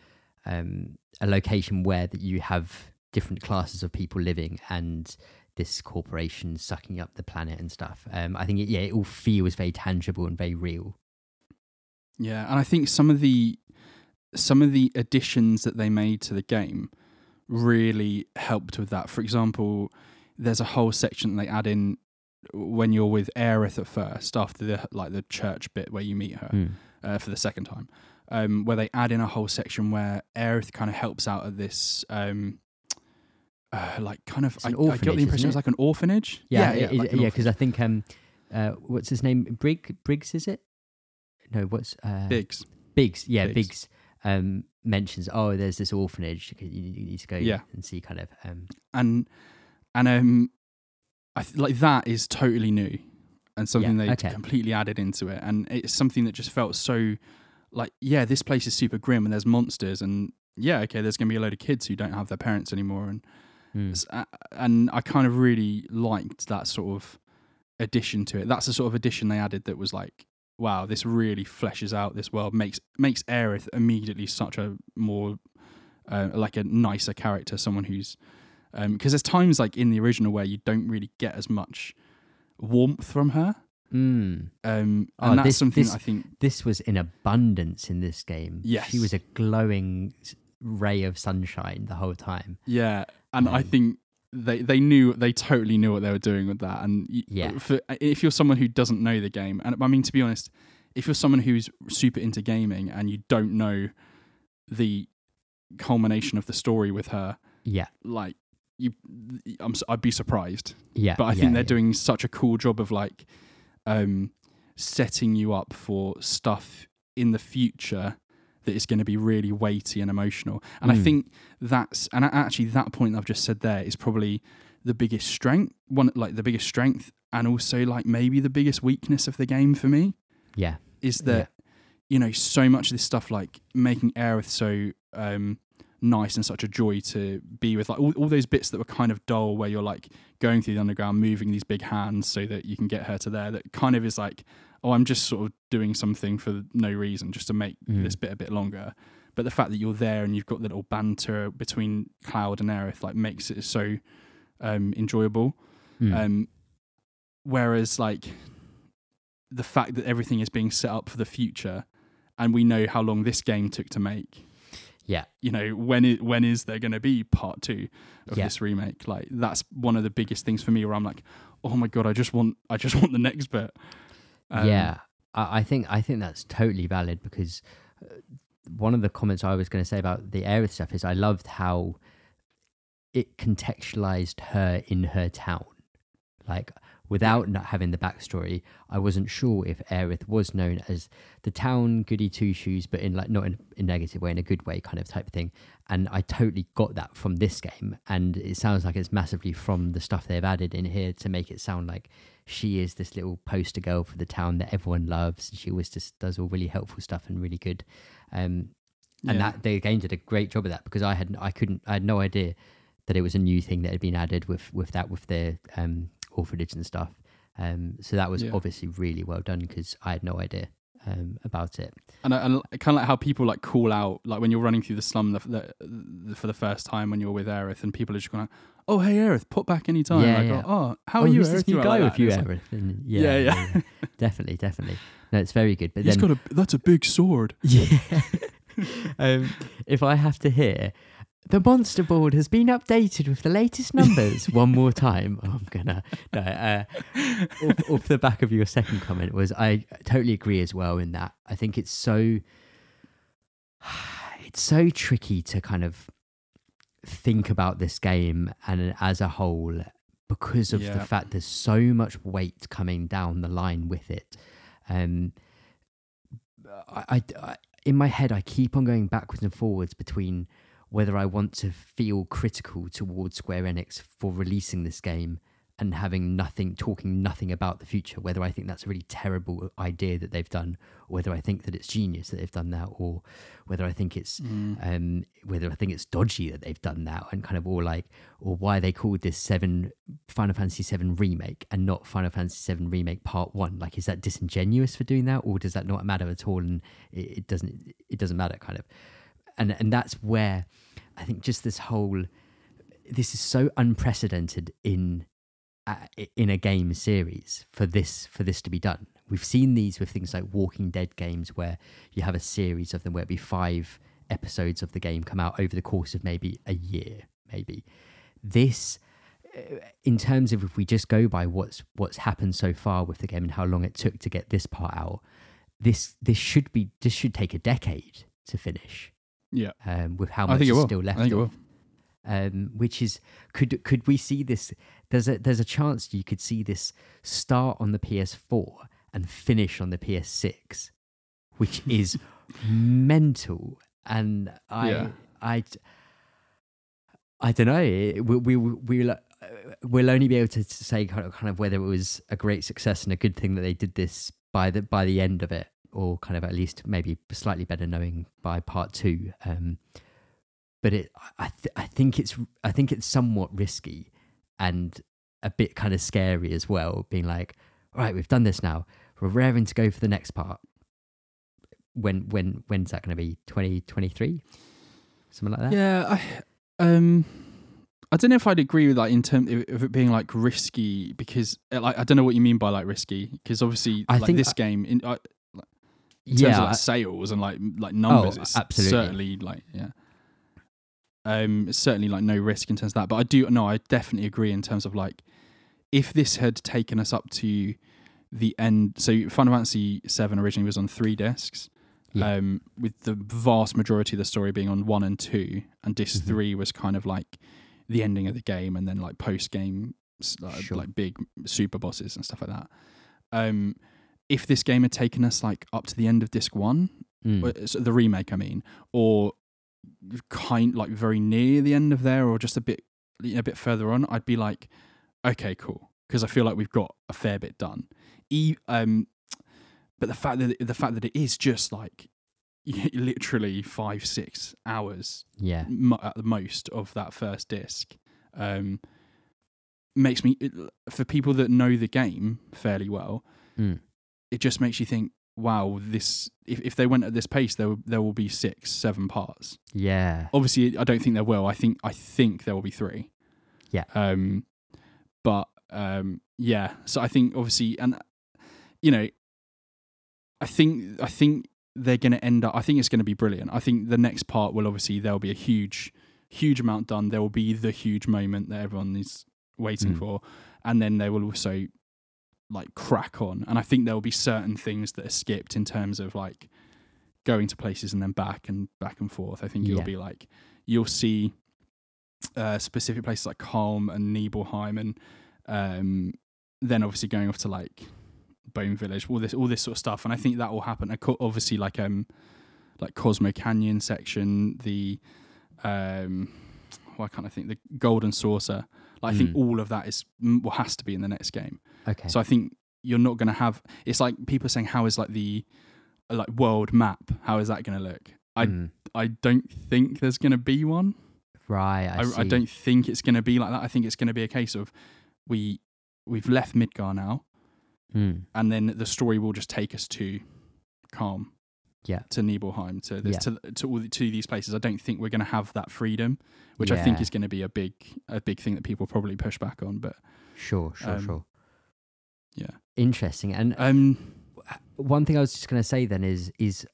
um, a location where that you have different classes of people living and this corporation sucking up the planet and stuff. Um, I think, it, yeah, it all feels very tangible and very real. Yeah, and I think some of the some of the additions that they made to the game really helped with that. For example, there's a whole section they add in when you're with Aerith at first, after the like the church bit where you meet her mm. uh, for the second time, um, where they add in a whole section where Aerith kind of helps out at this um, uh, like kind of I, I got the impression it? it was like an orphanage. Yeah, yeah, because yeah, yeah, like yeah, I think um, uh, what's his name? Brig Briggs is it? No, what's uh, Biggs? Biggs, yeah, Biggs. Biggs. Um, mentions, oh, there's this orphanage you need to go yeah. and see, kind of, um, and and um, I th- like that is totally new and something yeah, they okay. completely added into it, and it's something that just felt so like, yeah, this place is super grim and there's monsters, and yeah, okay, there's gonna be a load of kids who don't have their parents anymore, and mm. uh, and I kind of really liked that sort of addition to it. That's the sort of addition they added that was like, wow, this really fleshes out this world, makes makes Aerith immediately such a more, uh, like a nicer character, someone who's, because um, there's times like in the original where you don't really get as much warmth from her. Mm. Um, and oh, that's this, something this, I think... This was in abundance in this game. Yes. She was a glowing ray of sunshine the whole time. Yeah, and um, I think they, they knew, they totally knew what they were doing with that. And yeah. for, if you're someone who doesn't know the game, and I mean, to be honest, if you're someone who's super into gaming and you don't know the culmination of the story with her, yeah, like, you, I'm, I'd be surprised. Yeah, but I think yeah, they're yeah. doing such a cool job of like um, setting you up for stuff in the future that is going to be really weighty and emotional. And mm. I think that's, and actually that point I've just said there is probably the biggest strength, one like the biggest strength, and also like maybe the biggest weakness of the game for me. Yeah, is that yeah. you know, so much of this stuff like making Aerith so um, nice and such a joy to be with, like all, all those bits that were kind of dull where you're like going through the underground, moving these big hands so that you can get her to there, that kind of is like, oh, I'm just sort of doing something for no reason just to make mm. this bit a bit longer. But the fact that you're there and you've got the little banter between Cloud and Aerith like makes it so um, enjoyable. Mm. Um, whereas like the fact that everything is being set up for the future, and we know how long this game took to make. Yeah. You know, when it, when is there going to be part two of yeah. this remake? Like, that's one of the biggest things for me where I'm like, oh my God, I just want, I just want the next bit. Um, yeah. I, I think, I think that's totally valid, because one of the comments I was going to say about the Aerith stuff is I loved how it contextualized her in her town. Like, without not having the backstory, I wasn't sure if Aerith was known as the town goody two-shoes, but in like not in a negative way, in a good way kind of type of thing. And I totally got that from this game. And it sounds like it's massively from the stuff they've added in here to make it sound like she is this little poster girl for the town that everyone loves. And she always just does all really helpful stuff and really good. Um, and yeah. that the game did a great job of that, because I had I couldn't I had no idea that it was a new thing that had been added with with that with the. Um, orphanage and stuff, um so that was yeah. obviously really well done, because I had no idea um about it. And I, I kind of like how people like call out, like when you're running through the slum the, the, the, for the first time when you're with Aerith, and people are just going, oh hey Aerith, pop back anytime. Yeah, like, yeah. oh how oh, are you Aerith? This new guy like with you Aerith, like, yeah yeah, yeah. yeah. definitely definitely no, it's very good. But he's then, got a that's a big sword. Yeah. um if I have to hear the monster board has been updated with the latest numbers one more time. Oh, I'm gonna no, uh, off, off the back of your second comment was I totally agree as well in that. I think it's so it's so tricky to kind of think about this game and as a whole, because of yeah. the fact there's so much weight coming down the line with it. Um, I, I, I in my head I keep on going backwards and forwards between whether I want to feel critical towards Square Enix for releasing this game and having nothing, talking nothing about the future, whether I think that's a really terrible idea that they've done, or whether I think that it's genius that they've done that, or whether I think it's, mm. um, whether I think it's dodgy that they've done that, and kind of all like, or why they called this seven Final Fantasy seven Remake and not Final Fantasy seven Remake Part One. Like, is that disingenuous for doing that, or does that not matter at all? And it, it doesn't, it doesn't matter kind of. And and that's where I think just this whole, this is so unprecedented in uh, in a game series for this for this to be done. We've seen these with things like Walking Dead games, where you have a series of them where it'd be five episodes of the game come out over the course of maybe a year, maybe. This, in terms of if we just go by what's what's happened so far with the game and how long it took to get this part out, this this should be this should take a decade to finish. Yeah, um, with how much is still left, I think it will. Um, which is could could we see this? There's a there's a chance you could see this start on the P S four and finish on the P S six, which is mental. And I yeah. I I don't know. We we we we'll, we'll only be able to say kind of, kind of whether it was a great success and a good thing that they did this by the by the end of it, or kind of at least maybe slightly better knowing by part two. Um, but it, I, th- I think it's, I think it's somewhat risky and a bit kind of scary as well, being like, all right, we've done this now. We're raring to go for the next part. When, when, when's that going to be? twenty twenty-three? Something like that? Yeah. I, um, I don't know if I'd agree with that in terms of it being like risky, because like I don't know what you mean by like risky, because obviously I like think this I, game in, uh, like, in terms yeah, of like sales and like like numbers, oh, it's absolutely. certainly like yeah, um, it's certainly like no risk in terms of that. But I do no, I definitely agree in terms of like if this had taken us up to the end. So Final Fantasy seven originally was on three discs. Yeah. Um, with the vast majority of the story being on one and two, and disc mm-hmm. three was kind of like the ending of the game, and then like post game, like, sure. like big super bosses and stuff like that. Um, if this game had taken us like up to the end of disc one, mm. or, so the remake, I mean, or kind like very near the end of there, or just a bit you know, a bit further on, I'd be like, okay, cool, because I feel like we've got a fair bit done. E- um. But the fact that the fact that it is just like literally five six hours, yeah, mo- at the most of that first disc, um, makes me it, for people that know the game fairly well, mm. it just makes you think, wow, this if, if they went at this pace, there there will be six seven parts. Yeah, obviously, I don't think there will. I think I think there will be three. Yeah. Um, but um, yeah. So I think obviously, and you know. I think I think they're going to end up... I think it's going to be brilliant. I think the next part will obviously... There'll be a huge, huge amount done. There will be the huge moment that everyone is waiting mm. for. And then they will also, like, crack on. And I think there will be certain things that are skipped in terms of, like, going to places and then back and back and forth. I think yeah. it'll be, like... You'll see uh, specific places like Calm and Nibelheim and um, then obviously going off to, like... Bone Village, all this all this sort of stuff, and I think that will happen. Obviously, like um, like Cosmo Canyon section, the um, why can't I think the Golden Saucer? Like, mm. I think all of that is well, has to be in the next game. Okay. So I think you're not going to have. It's like people saying, how is like the like world map? How is that going to look? I mm. I don't think there's going to be one. Right. I, I, see. I don't think it's going to be like that. I think it's going to be a case of we we've left Midgar now. Mm. And then the story will just take us to Calm, yeah, to Nibelheim, to this, yeah. to to, all the, to these places. I don't think we're going to have that freedom, which yeah. I think is going to be a big a big thing that people probably push back on. But sure, sure, um, sure. Yeah, interesting. And um, one thing I was just going to say then is is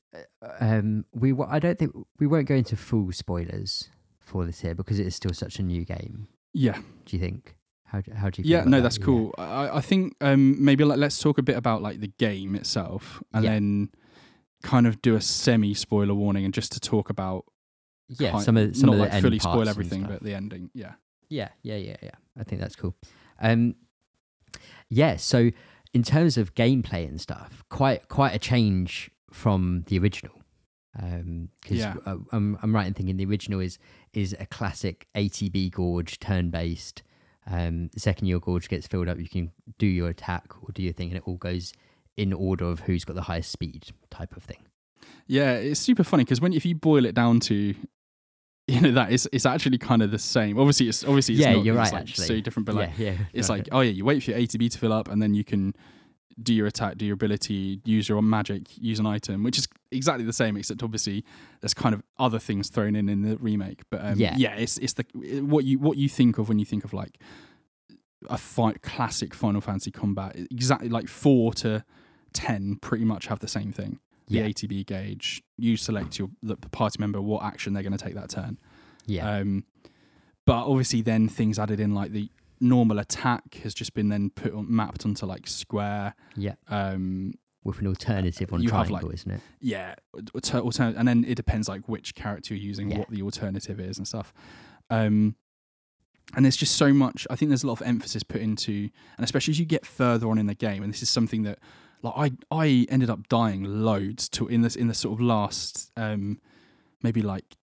um, we I don't think we won't go into full spoilers for this here because it is still such a new game. Yeah. Do you think? How do, how do you? Yeah, no, that? that's cool. Yeah. I, I think um, maybe like, let's talk a bit about like the game itself, and yeah. then kind of do a semi spoiler warning, and just to talk about yeah, kind, some of some not of the like end fully parts spoil everything, but the ending. Yeah, yeah, yeah, yeah, yeah. I think that's cool. Um, yeah. So in terms of gameplay and stuff, quite quite a change from the original. Um, because yeah. uh, I'm I'm right in thinking the original is is a classic A T B gorge turn based. Um, the second your gorge gets filled up, you can do your attack or do your thing, and it all goes in order of who's got the highest speed type of thing. Yeah, it's super funny because when if you boil it down to, you know, that it's it's actually kind of the same. Obviously, it's obviously it's yeah, not, you're it's right. Like actually, so different, but like yeah, yeah, it's right. like oh yeah, you wait for your A T B to fill up, and then you can do your attack, do your ability, use your magic, use an item, which is exactly the same, except obviously there's kind of other things thrown in in the remake. But um, yeah. yeah, it's it's the what you what you think of when you think of like a fight, classic Final Fantasy combat. Exactly like four to ten, pretty much have the same thing. Yeah. The A T B gauge, you select your the party member what action they're going to take that turn. Yeah. Um, but obviously then things added in like the. Normal attack has just been then put on, mapped onto like square. Yeah. Um, with an alternative on triangle, like, isn't it? Yeah. Alter- altern- and then it depends like which character you're using, yeah. what the alternative is and stuff. Um, and there's just so much, I think there's a lot of emphasis put into, and especially as you get further on in the game, and this is something that like I, I ended up dying loads to in this, in the sort of last, um, maybe like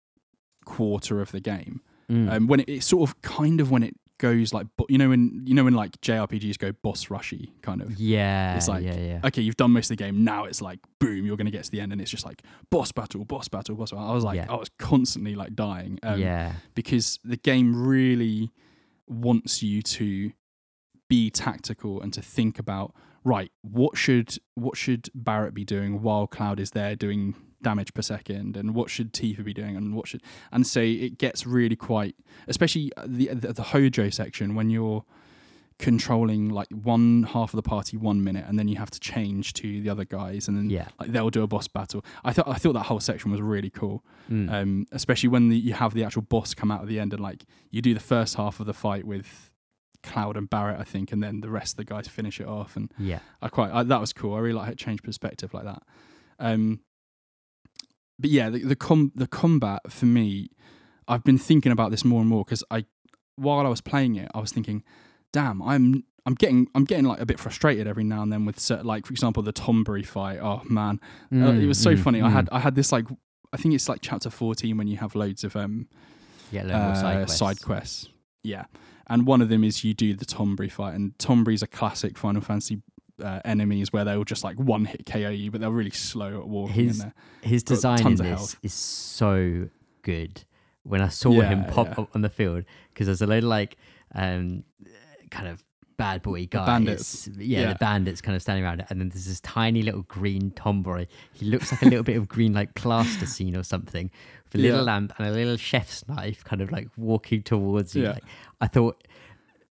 quarter of the game. Mm. Um, when it, it sort of kind of when it, goes like you know when you know when like J R P Gs go boss rushy kind of yeah it's like yeah, yeah. okay you've done most of the game now it's like boom you're gonna get to the end and it's just like boss battle boss battle boss battle. I was like yeah. I was constantly like dying um, yeah because the game really wants you to be tactical and to think about right what should what should Barrett be doing while Cloud is there doing damage per second, and what should Tifa be doing, and what should, and so it gets really quite, especially the the, the Hojo section, when you're controlling like one half of the party one minute, and then you have to change to the other guys, and then yeah. like they'll do a boss battle. I thought I thought that whole section was really cool, mm. um, especially when the, you have the actual boss come out at the end, and like you do the first half of the fight with Cloud and Barrett, I think, and then the rest of the guys finish it off. And yeah, I quite I, that was cool. I really like how it changed perspective like that. Um, but yeah, the the, com- the combat for me, I've been thinking about this more and more, because I while I was playing it, I was thinking, damn, I'm I'm getting I'm getting like a bit frustrated every now and then with certain, like for example the Tombury fight. Oh man, mm, uh, it was so mm, funny. Mm. I had I had this like I think it's like chapter fourteen when you have loads of um yeah uh, side, quests. side quests. Yeah, and one of them is you do the Tombury fight, and Tombury's a classic Final Fantasy uh, enemies where they'll just like one hit K O you, but they're really slow at walking. His in his Got design in this is so good. When I saw yeah, him pop yeah. up on the field, because there's a load of like um. kind of bad boy guys, the bandits. Yeah, yeah, the bandits kind of standing around it, and then there's this tiny little green Tomboy. He looks like a little bit of green, like plasticine or something, with a yeah. little lamp and a little chef's knife, kind of like walking towards you. Yeah. Like, I thought,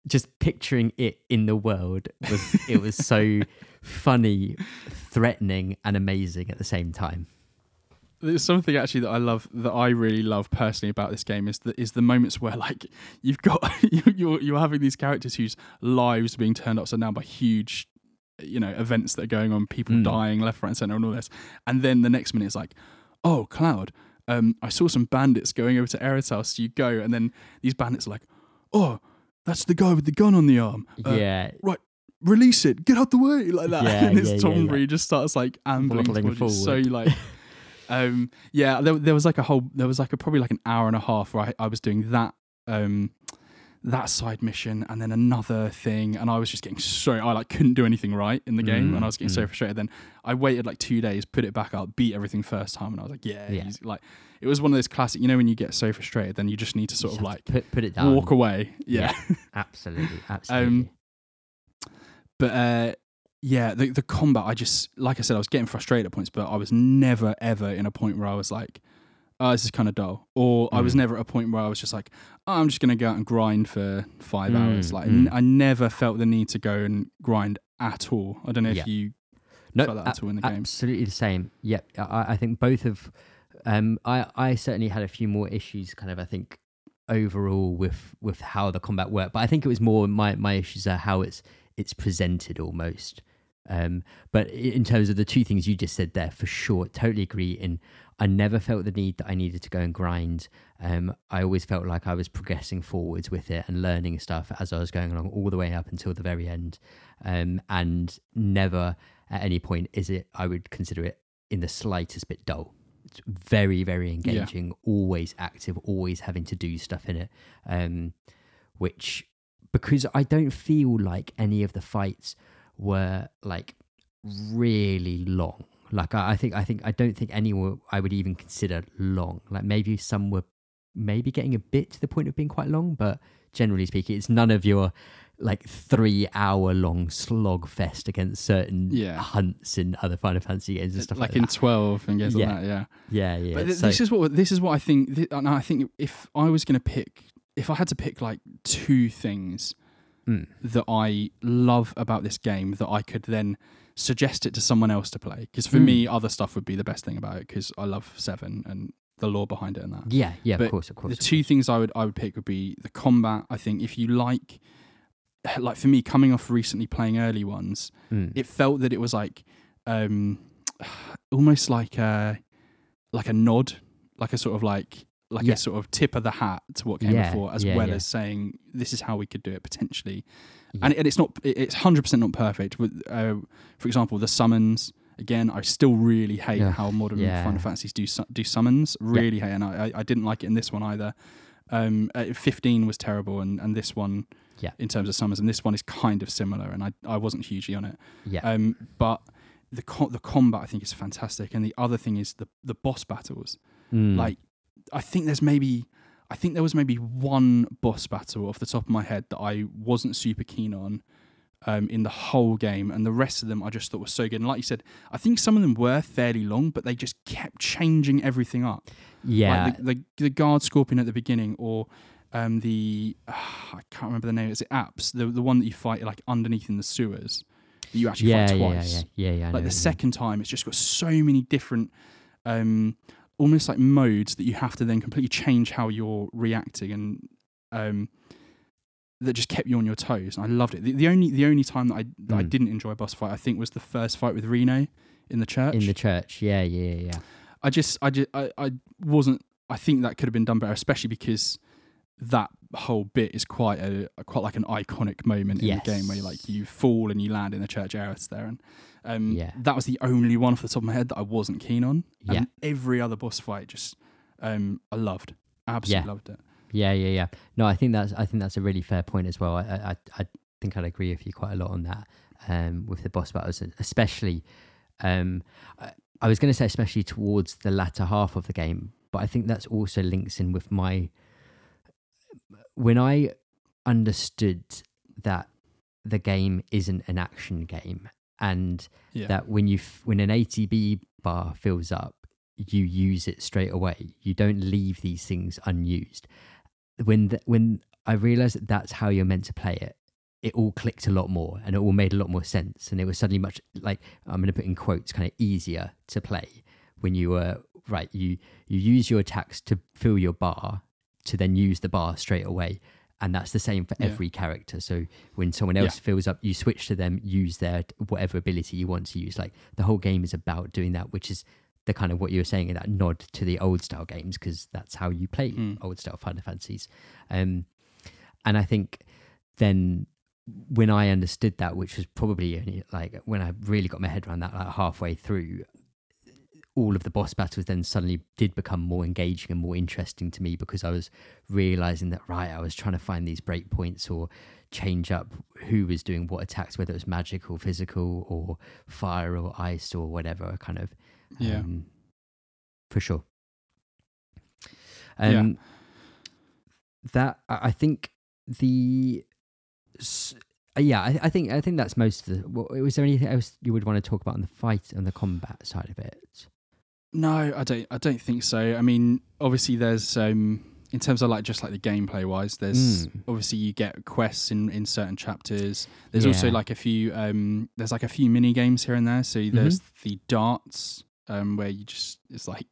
just picturing it in the world was it was so funny, threatening, and amazing at the same time. There's something actually that I love, that I really love personally about this game, is the, is the moments where like you've got, you're, you're having these characters whose lives are being turned upside down by huge, you know, events that are going on, people mm. dying left, right and centre and all this. And then the next minute it's like, oh, Cloud, um, I saw some bandits going over to Aerith's house. So you go, and then these bandits are like, oh, that's the guy with the gun on the arm. Uh, yeah. Right. Release it. Get out the way. Like that. Yeah, and this yeah, Tombury yeah, yeah. just starts like ambling forward. So like... Um, yeah, there, there was like a whole, there was like a, probably like an hour and a half where I, I was doing that, um, that side mission and then another thing. And I was just getting so, I like couldn't do anything right in the game, mm, and I was getting mm. so frustrated. Then I waited like two days, put it back up, beat everything first time. And I was like, yeah, yeah. like it was one of those classic, you know, when you get so frustrated, then you just need to sort of like put, put it down, walk away. Yeah, yeah, absolutely. Absolutely. um, but, uh, yeah, the the combat, I just, like I said, I was getting frustrated at points, but I was never, ever in a point where I was like, oh, this is kind of dull. Or mm. I was never at a point where I was just like, oh, I'm just going to go out and grind for five mm. hours. Like, mm. I never felt the need to go and grind at all. I don't know yeah. if you no, felt that a- at all in the game. Absolutely the same. Yeah, I, I think both of, um, I, I certainly had a few more issues kind of, I think, overall with, with how the combat worked. But I think it was more my, my issues are how it's it's presented almost. Um, but in terms of the two things you just said there, for sure, totally agree. And I never felt the need that I needed to go and grind. Um, I always felt like I was progressing forwards with it and learning stuff as I was going along, all the way up until the very end. Um, and never at any point is it, I would consider it in the slightest bit dull. It's very, very engaging, yeah. always active, always having to do stuff in it. Um, which, because I don't feel like any of the fights were like really long. Like I, I think I think I don't think any were I would even consider long. Like maybe some were maybe getting a bit to the point of being quite long, but generally speaking, it's none of your like three hour long slog fest against certain yeah. hunts in other Final Fantasy games and stuff like, like in that. twelve and games yeah. like that. Yeah, yeah, yeah. But th- so, this is what this is what I think. Th- and I think if I was going to pick, if I had to pick like two things Mm. that I love about this game that I could then suggest it to someone else to play, because for mm. me other stuff would be the best thing about it, because I love Seven and the lore behind it and that. Yeah, yeah, but of course, of course. The of two course. things I would I would pick would be the combat. I think if you like, like for me, coming off recently playing early ones, mm. it felt that it was like um, almost like a like a nod, like a sort of like. like yeah. a sort of tip of the hat to what came yeah, before, as yeah, well yeah. as saying, this is how we could do it potentially. Yeah. And, and it's not, it's one hundred percent not perfect. With, uh, for example, the summons, again, I still really hate yeah. how modern yeah. Final Fantasies do do summons. Really yeah. hate, and I, I didn't like it in this one either. Um, fifteen was terrible, and, and this one, yeah. in terms of summons, and this one is kind of similar, and I, I wasn't hugely on it. Yeah. Um, but the co- the combat, I think, is fantastic. And the other thing is the, the boss battles. Mm. Like, I think there's maybe, I think there was maybe one boss battle off the top of my head that I wasn't super keen on, um, in the whole game, and the rest of them I just thought was so good. And like you said, I think some of them were fairly long, but they just kept changing everything up. Yeah. Like the, the, the Guard Scorpion at the beginning, or um, the, uh, I can't remember the name, is it Apps? The, the one that you fight like underneath in the sewers, that you actually yeah, fight twice. Yeah, yeah, yeah. yeah like know, the second time, it's just got so many different... Um, almost like modes that you have to then completely change how you're reacting, and um, that just kept you on your toes. And I loved it. The, the only the only time that I that mm. I didn't enjoy a boss fight, I think, was the first fight with Reno in the church. In the church, yeah, yeah, yeah. I just, I just, I, I wasn't. I think that could have been done better, especially because that whole bit is quite a quite like an iconic moment in yes. the game, where you like you fall and you land in the church area there, and um yeah. that was the only one off the top of my head that I wasn't keen on. Yeah. And every other boss fight just um I loved, absolutely yeah. loved it. Yeah, yeah, yeah. No, I think that's I think that's a really fair point as well. I I, I think I'd agree with you quite a lot on that. Um, with the boss battles, especially, um, I, I was going to say especially towards the latter half of the game, but I think that's also links in with my. When I understood that the game isn't an action game, and yeah. that when you f- when an A T B bar fills up, you use it straight away. You don't leave these things unused. When the, when I realised that that's how you're meant to play it, it all clicked a lot more, and it all made a lot more sense. And it was suddenly much like, I'm going to put in quotes, kind of easier to play when you were right. You you use your attacks to fill your bar, to then use the bar straight away. And that's the same for yeah. every character. So when someone else yeah. fills up, you switch to them, use their whatever ability you want to use. Like the whole game is about doing that, which is the kind of what you were saying in that nod to the old style games, because that's how you play mm. old style Final Fantasies. Um, and I think then when I understood that, which was probably only like when I really got my head around that, like halfway through, all of the boss battles then suddenly did become more engaging and more interesting to me, because I was realizing that, right, I was trying to find these breakpoints or change up who was doing what attacks, whether it was magic or physical or fire or ice or whatever, kind of. Yeah. Um, for sure. Um, yeah. That, I think the... Yeah, I, I think I think that's most of the... Was there anything else you would want to talk about on the fight and the combat side of it? No, I don't. I don't think so. I mean, obviously, there's um, in terms of like just like the gameplay wise, there's mm. obviously you get quests in, in certain chapters. There's yeah. also like a few. Um, there's like a few mini games here and there. So there's mm-hmm. the darts um, where you just it's like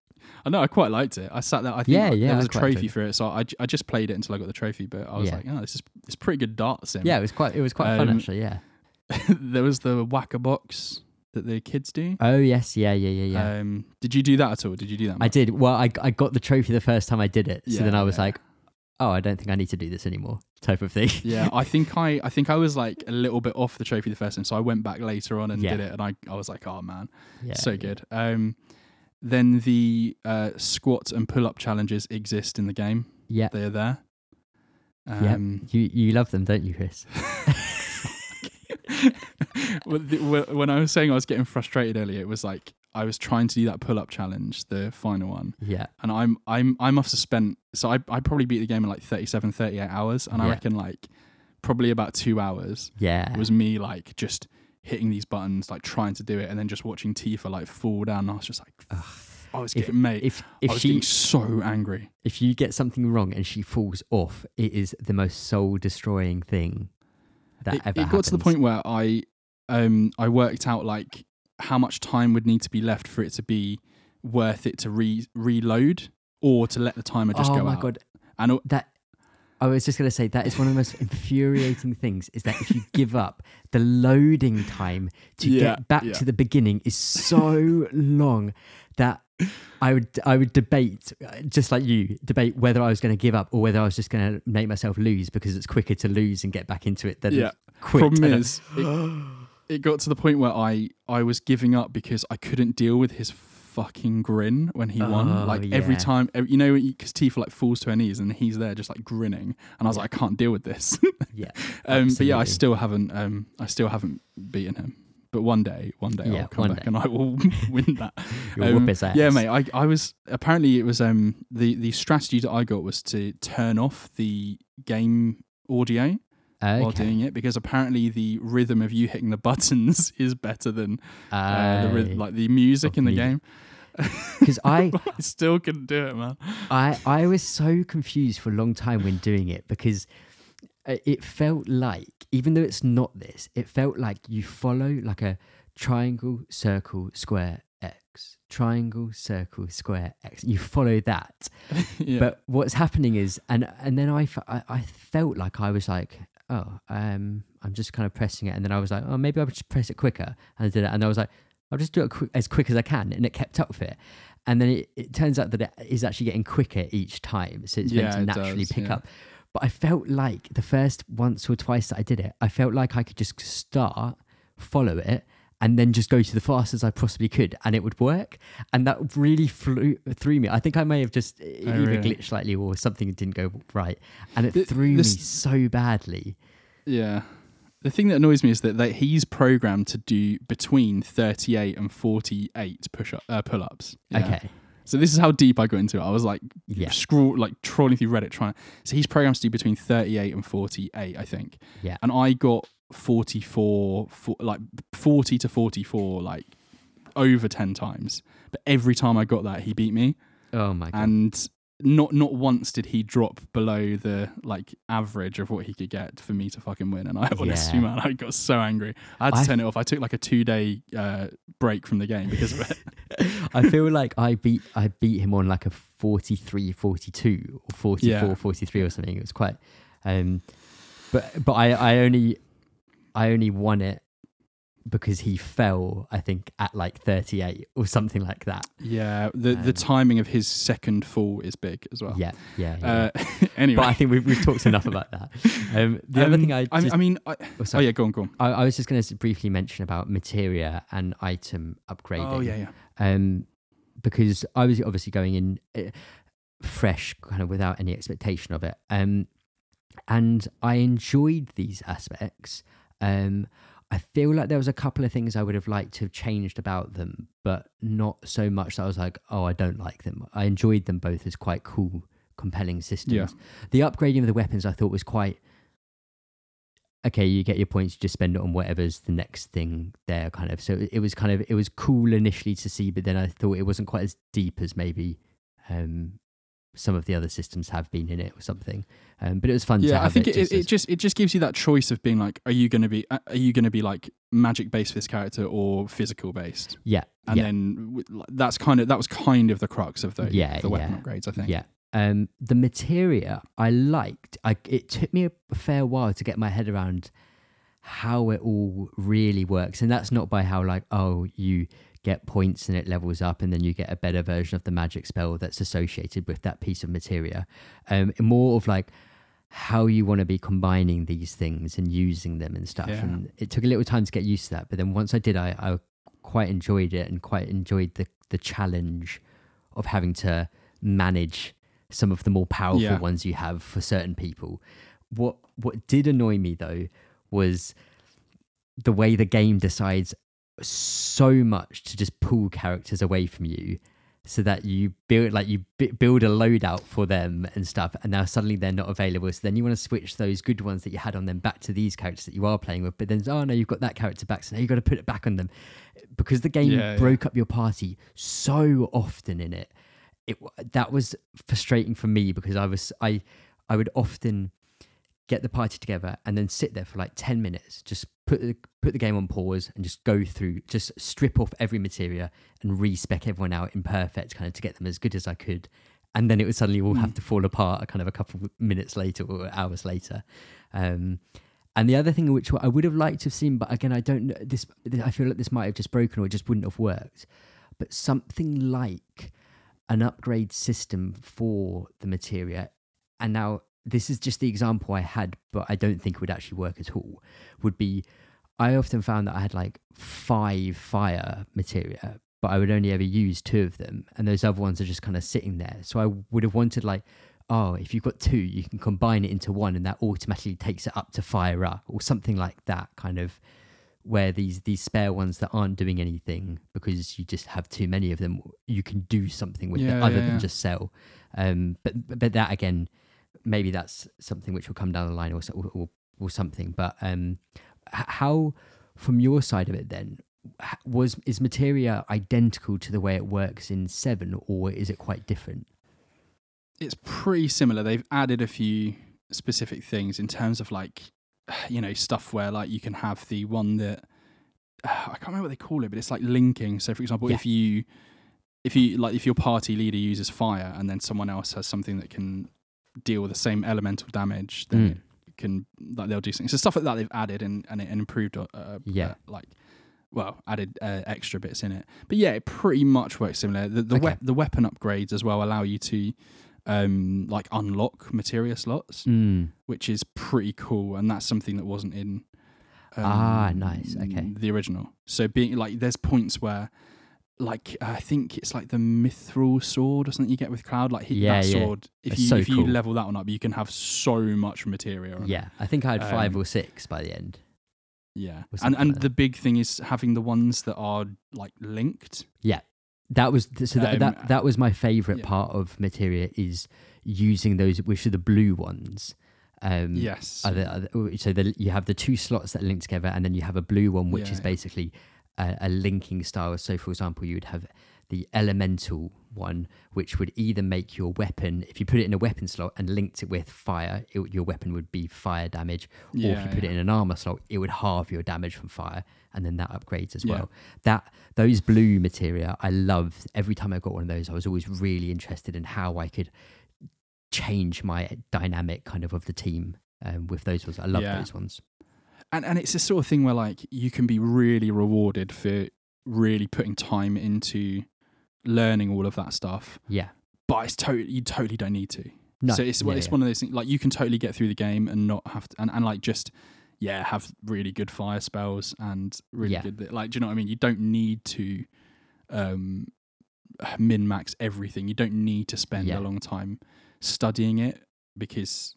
I know I quite liked it. I sat there. I think yeah, yeah, there was a trophy for it, so I, I just played it until I got the trophy. But I was yeah. like, oh, this is it's pretty good dart sim. Yeah, it was quite it was quite um, fun actually. Yeah, there was the whack-a-box that the kids do. Oh yes, yeah, yeah, yeah, yeah. Um, did you do that at all? Did you do that much? I did. Well, I I got the trophy the first time I did it, so yeah, then I was yeah. like, oh, I don't think I need to do this anymore, type of thing. yeah, I think I I think I was like a little bit off the trophy the first time, so I went back later on and yeah. did it, and I, I was like, oh man, yeah, so yeah. good. Um, then the uh, squat and pull up challenges exist in the game. Yeah, they are there. Um, yeah, you you love them, don't you, Chris? When I was saying I was getting frustrated earlier, it was like I was trying to do that pull-up challenge, the final one. Yeah. And I'm I'm I must have spent so I I probably beat the game in like thirty-seven, thirty-eight hours, and yeah. I reckon like probably about two hours. Yeah. Was me like just hitting these buttons, like trying to do it, and then just watching Tifa like fall down. And I was just like, ugh. I was getting mate. If, if I was she, getting so angry. If you get something wrong and she falls off, it is the most soul-destroying thing that it, ever. It got happens. To the point where I. Um, I worked out like how much time would need to be left for it to be worth it to re- reload or to let the timer just oh go out. Oh my God. And it- that, I was just going to say that is one of the most infuriating things is that if you give up, the loading time to yeah, get back yeah. to the beginning is so long that I would I would debate, just like you, debate whether I was going to give up or whether I was just going to make myself lose because it's quicker to lose and get back into it than yeah. quit. Problem is... It got to the point where I, I was giving up because I couldn't deal with his fucking grin when he oh, won. Like yeah. every time, you know, because Tifa like falls to her knees and he's there just like grinning, and I was like, I can't deal with this. yeah, um, but yeah, I still haven't, um, I still haven't beaten him. But one day, one day yeah, I'll come back day. and I will win that. You'll um, whoop his ass. Yeah, mate. I, I was apparently it was um the the strategy that I got was to turn off the game audio. okay. while doing it, because apparently the rhythm of you hitting the buttons is better than uh, uh, the rhythm, like the music in the music. game. Because I, I still couldn't do it, man. I, I was so confused for a long time when doing it, because it felt like, even though it's not this, it felt like you follow like a triangle, circle, square, X. Triangle, circle, square, X. You follow that. Yeah. But what's happening is, and and then I, I, I felt like I was like, oh, um, I'm just kind of pressing it. And then I was like, oh, maybe I'll just press it quicker. And I did it. And I was like, I'll just do it quick, as quick as I can. And it kept up with it. And then it, it turns out that it is actually getting quicker each time. So it's meant yeah, to naturally does, pick yeah. up. But I felt like the first once or twice that I did it, I felt like I could just start, follow it, and then just go to the fastest I possibly could, and it would work. And that really flew, threw me. I think I may have just oh, either really? glitched slightly or something didn't go right. And it the, threw this, me so badly. Yeah. The thing that annoys me is that they, he's programmed to do between thirty-eight and forty-eight push up, uh, pull-ups. Yeah. Okay. So this is how deep I got into it. I was like yeah. scroll, like trolling through Reddit trying. So he's programmed to do between thirty-eight and forty-eight, I think. Yeah. And I got forty-four, for, like forty to forty-four, like over ten times. But every time I got that, he beat me. Oh my God. And not not once did he drop below the like average of what he could get for me to fucking win. And I honestly, yeah. man, I got so angry. I had to I turn f- it off. I took like a two day uh, break from the game because of it. I feel like I beat I beat him on like a forty-three forty-two or forty-four forty-three yeah. or something. It was quite, um, but but I, I only I only won it because he fell, I think, at like thirty-eight or something like that. Yeah, the um, the timing of his second fall is big as well. Yeah, yeah. yeah. Uh, anyway, but I think we've, we've talked enough about that. Um, the um, other thing I, just, I mean, I, oh, sorry, oh yeah, go on, go on. I, I was just going to briefly mention about materia and item upgrading. Oh yeah, yeah. Um, because I was obviously going in uh, fresh, kind of without any expectation of it. Um, and I enjoyed these aspects. Um. I feel like there was a couple of things I would have liked to have changed about them, but not so much that I was like, oh, I don't like them. I enjoyed them both as quite cool, compelling systems. Yeah. The upgrading of the weapons I thought was quite, okay, you get your points, you just spend it on whatever's the next thing there, kind of. So it was kind of, it was cool initially to see, but then I thought it wasn't quite as deep as maybe um, some of the other systems have been in it or something. Um, but it was fun yeah, to have. Yeah, I think it, it, just, it, it just it just gives you that choice of being like, are you going to be are you going to be like magic based for this character or physical based? Yeah, and yeah. then that's kind of that was kind of the crux of the yeah, the weapon yeah. upgrades, I think. Yeah, um, the materia I liked. I it took me a fair while to get my head around how it all really works, and that's not by how like oh you. get points and it levels up and then you get a better version of the magic spell that's associated with that piece of materia. Um, more of like how you want to be combining these things and using them and stuff. Yeah. And it took a little time to get used to that, but then once I did, I, I quite enjoyed it and quite enjoyed the, the challenge of having to manage some of the more powerful yeah. ones you have for certain people. What, what did annoy me though was the way the game decides so much to just pull characters away from you so that you build like you b- build a loadout for them and stuff, and now suddenly they're not available, so then you want to switch those good ones that you had on them back to these characters that you are playing with, but then oh no, you've got that character back, so now you've got to put it back on them because the game yeah, broke yeah. up your party so often in it. It that was frustrating for me because I was I I would often get the party together and then sit there for like ten minutes, just put the, put the game on pause and just go through, just strip off every materia and respec everyone out in perfect kind of to get them as good as I could. And then it would suddenly all mm. have to fall apart kind of a couple of minutes later or hours later. Um, and the other thing which I would have liked to have seen, but again, I don't know, this, I feel like this might have just broken or it just wouldn't have worked, but something like an upgrade system for the materia. And now, this is just the example I had, but I don't think it would actually work at all, would be I often found that I had like five fire materia, but I would only ever use two of them. And those other ones are just kind of sitting there. So I would have wanted like, oh, if you've got two, you can combine it into one and that automatically takes it up to fire up or something like that, kind of where these, these spare ones that aren't doing anything because you just have too many of them, you can do something with yeah, them other yeah, than yeah. just sell. Um, but, but that again, maybe that's something which will come down the line or, or, or or something. But um, how, from your side of it then, was is Materia identical to the way it works in seven, or is it quite different? It's pretty similar. They've added a few specific things in terms of like, you know, stuff where like you can have the one that uh, I can't remember what they call it, but it's like linking. So for example, yeah. if you if you like if your party leader uses fire and then someone else has something that can deal with the same elemental damage, then mm. it can like they'll do something. So stuff like that they've added and and, and improved. Uh, yeah, uh, like. Well, added uh, extra bits in it, but yeah, it pretty much works similar. The the, okay. we- the weapon upgrades as well allow you to um, like unlock materia slots, mm. which is pretty cool, and that's something that wasn't in um, ah nice okay the original. So being like, there's points where like uh, I think it's like the mithril sword or something you get with Cloud, like hit yeah, that yeah. sword. If it's you so if cool. you level that one up, you can have so much materia. Yeah, I think I had um, five or six by the end. Yeah, and and like the big thing is having the ones that are like linked. Yeah, that was so that um, that, that was my favorite yeah. part of Materia, is using those, which are the blue ones. Um, yes. Are the, are the, so the, you have the two slots that link together, and then you have a blue one, which yeah, is basically yeah. a, a linking style. So, for example, you would have the elemental one, which would either make your weapon, if you put it in a weapon slot and linked it with fire, it, your weapon would be fire damage, yeah, or if you put yeah. it in an armor slot, it would halve your damage from fire, and then that upgrades as yeah. well. That those blue materia, I loved. Every time I got one of those, I was always really interested in how I could change my dynamic kind of of the team um, with those ones. I love yeah. those ones. And and it's the sort of thing where like you can be really rewarded for really putting time into learning all of that stuff, yeah, but it's totally you totally don't need to. No, so it's yeah, it's yeah. one of those things like you can totally get through the game and not have to, and, and like just yeah have really good fire spells and really yeah. good, like, do you know what I mean? You don't need to um min max everything. You don't need to spend yeah. a long time studying it, because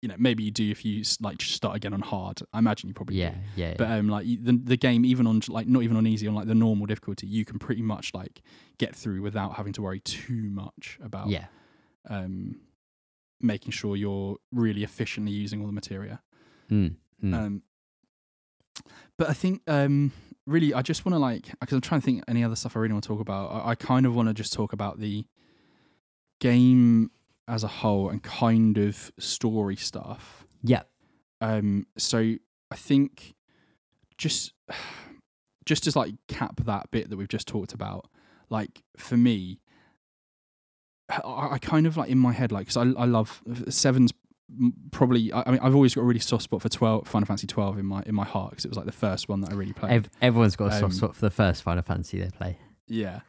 you know maybe you do if you like start again on hard. I imagine you probably yeah do. yeah but um like the the game, even on like not even on easy, on like the normal difficulty, you can pretty much like get through without having to worry too much about yeah um making sure you're really efficiently using all the materia. mm, mm. um but I think um really I just want to like, because I'm trying to think any other stuff I really want to talk about. I, I kind of want to just talk about the game as a whole and kind of story stuff. Yeah. Um. So I think just just as like cap that bit that we've just talked about. Like for me, I, I kind of like in my head, like because I I love Seven's probably. I, I mean, I've always got a really soft spot for twelve Final Fantasy twelve in my in my heart, because it was like the first one that I really played. Everyone's got a soft um, spot for the first Final Fantasy they play. Yeah.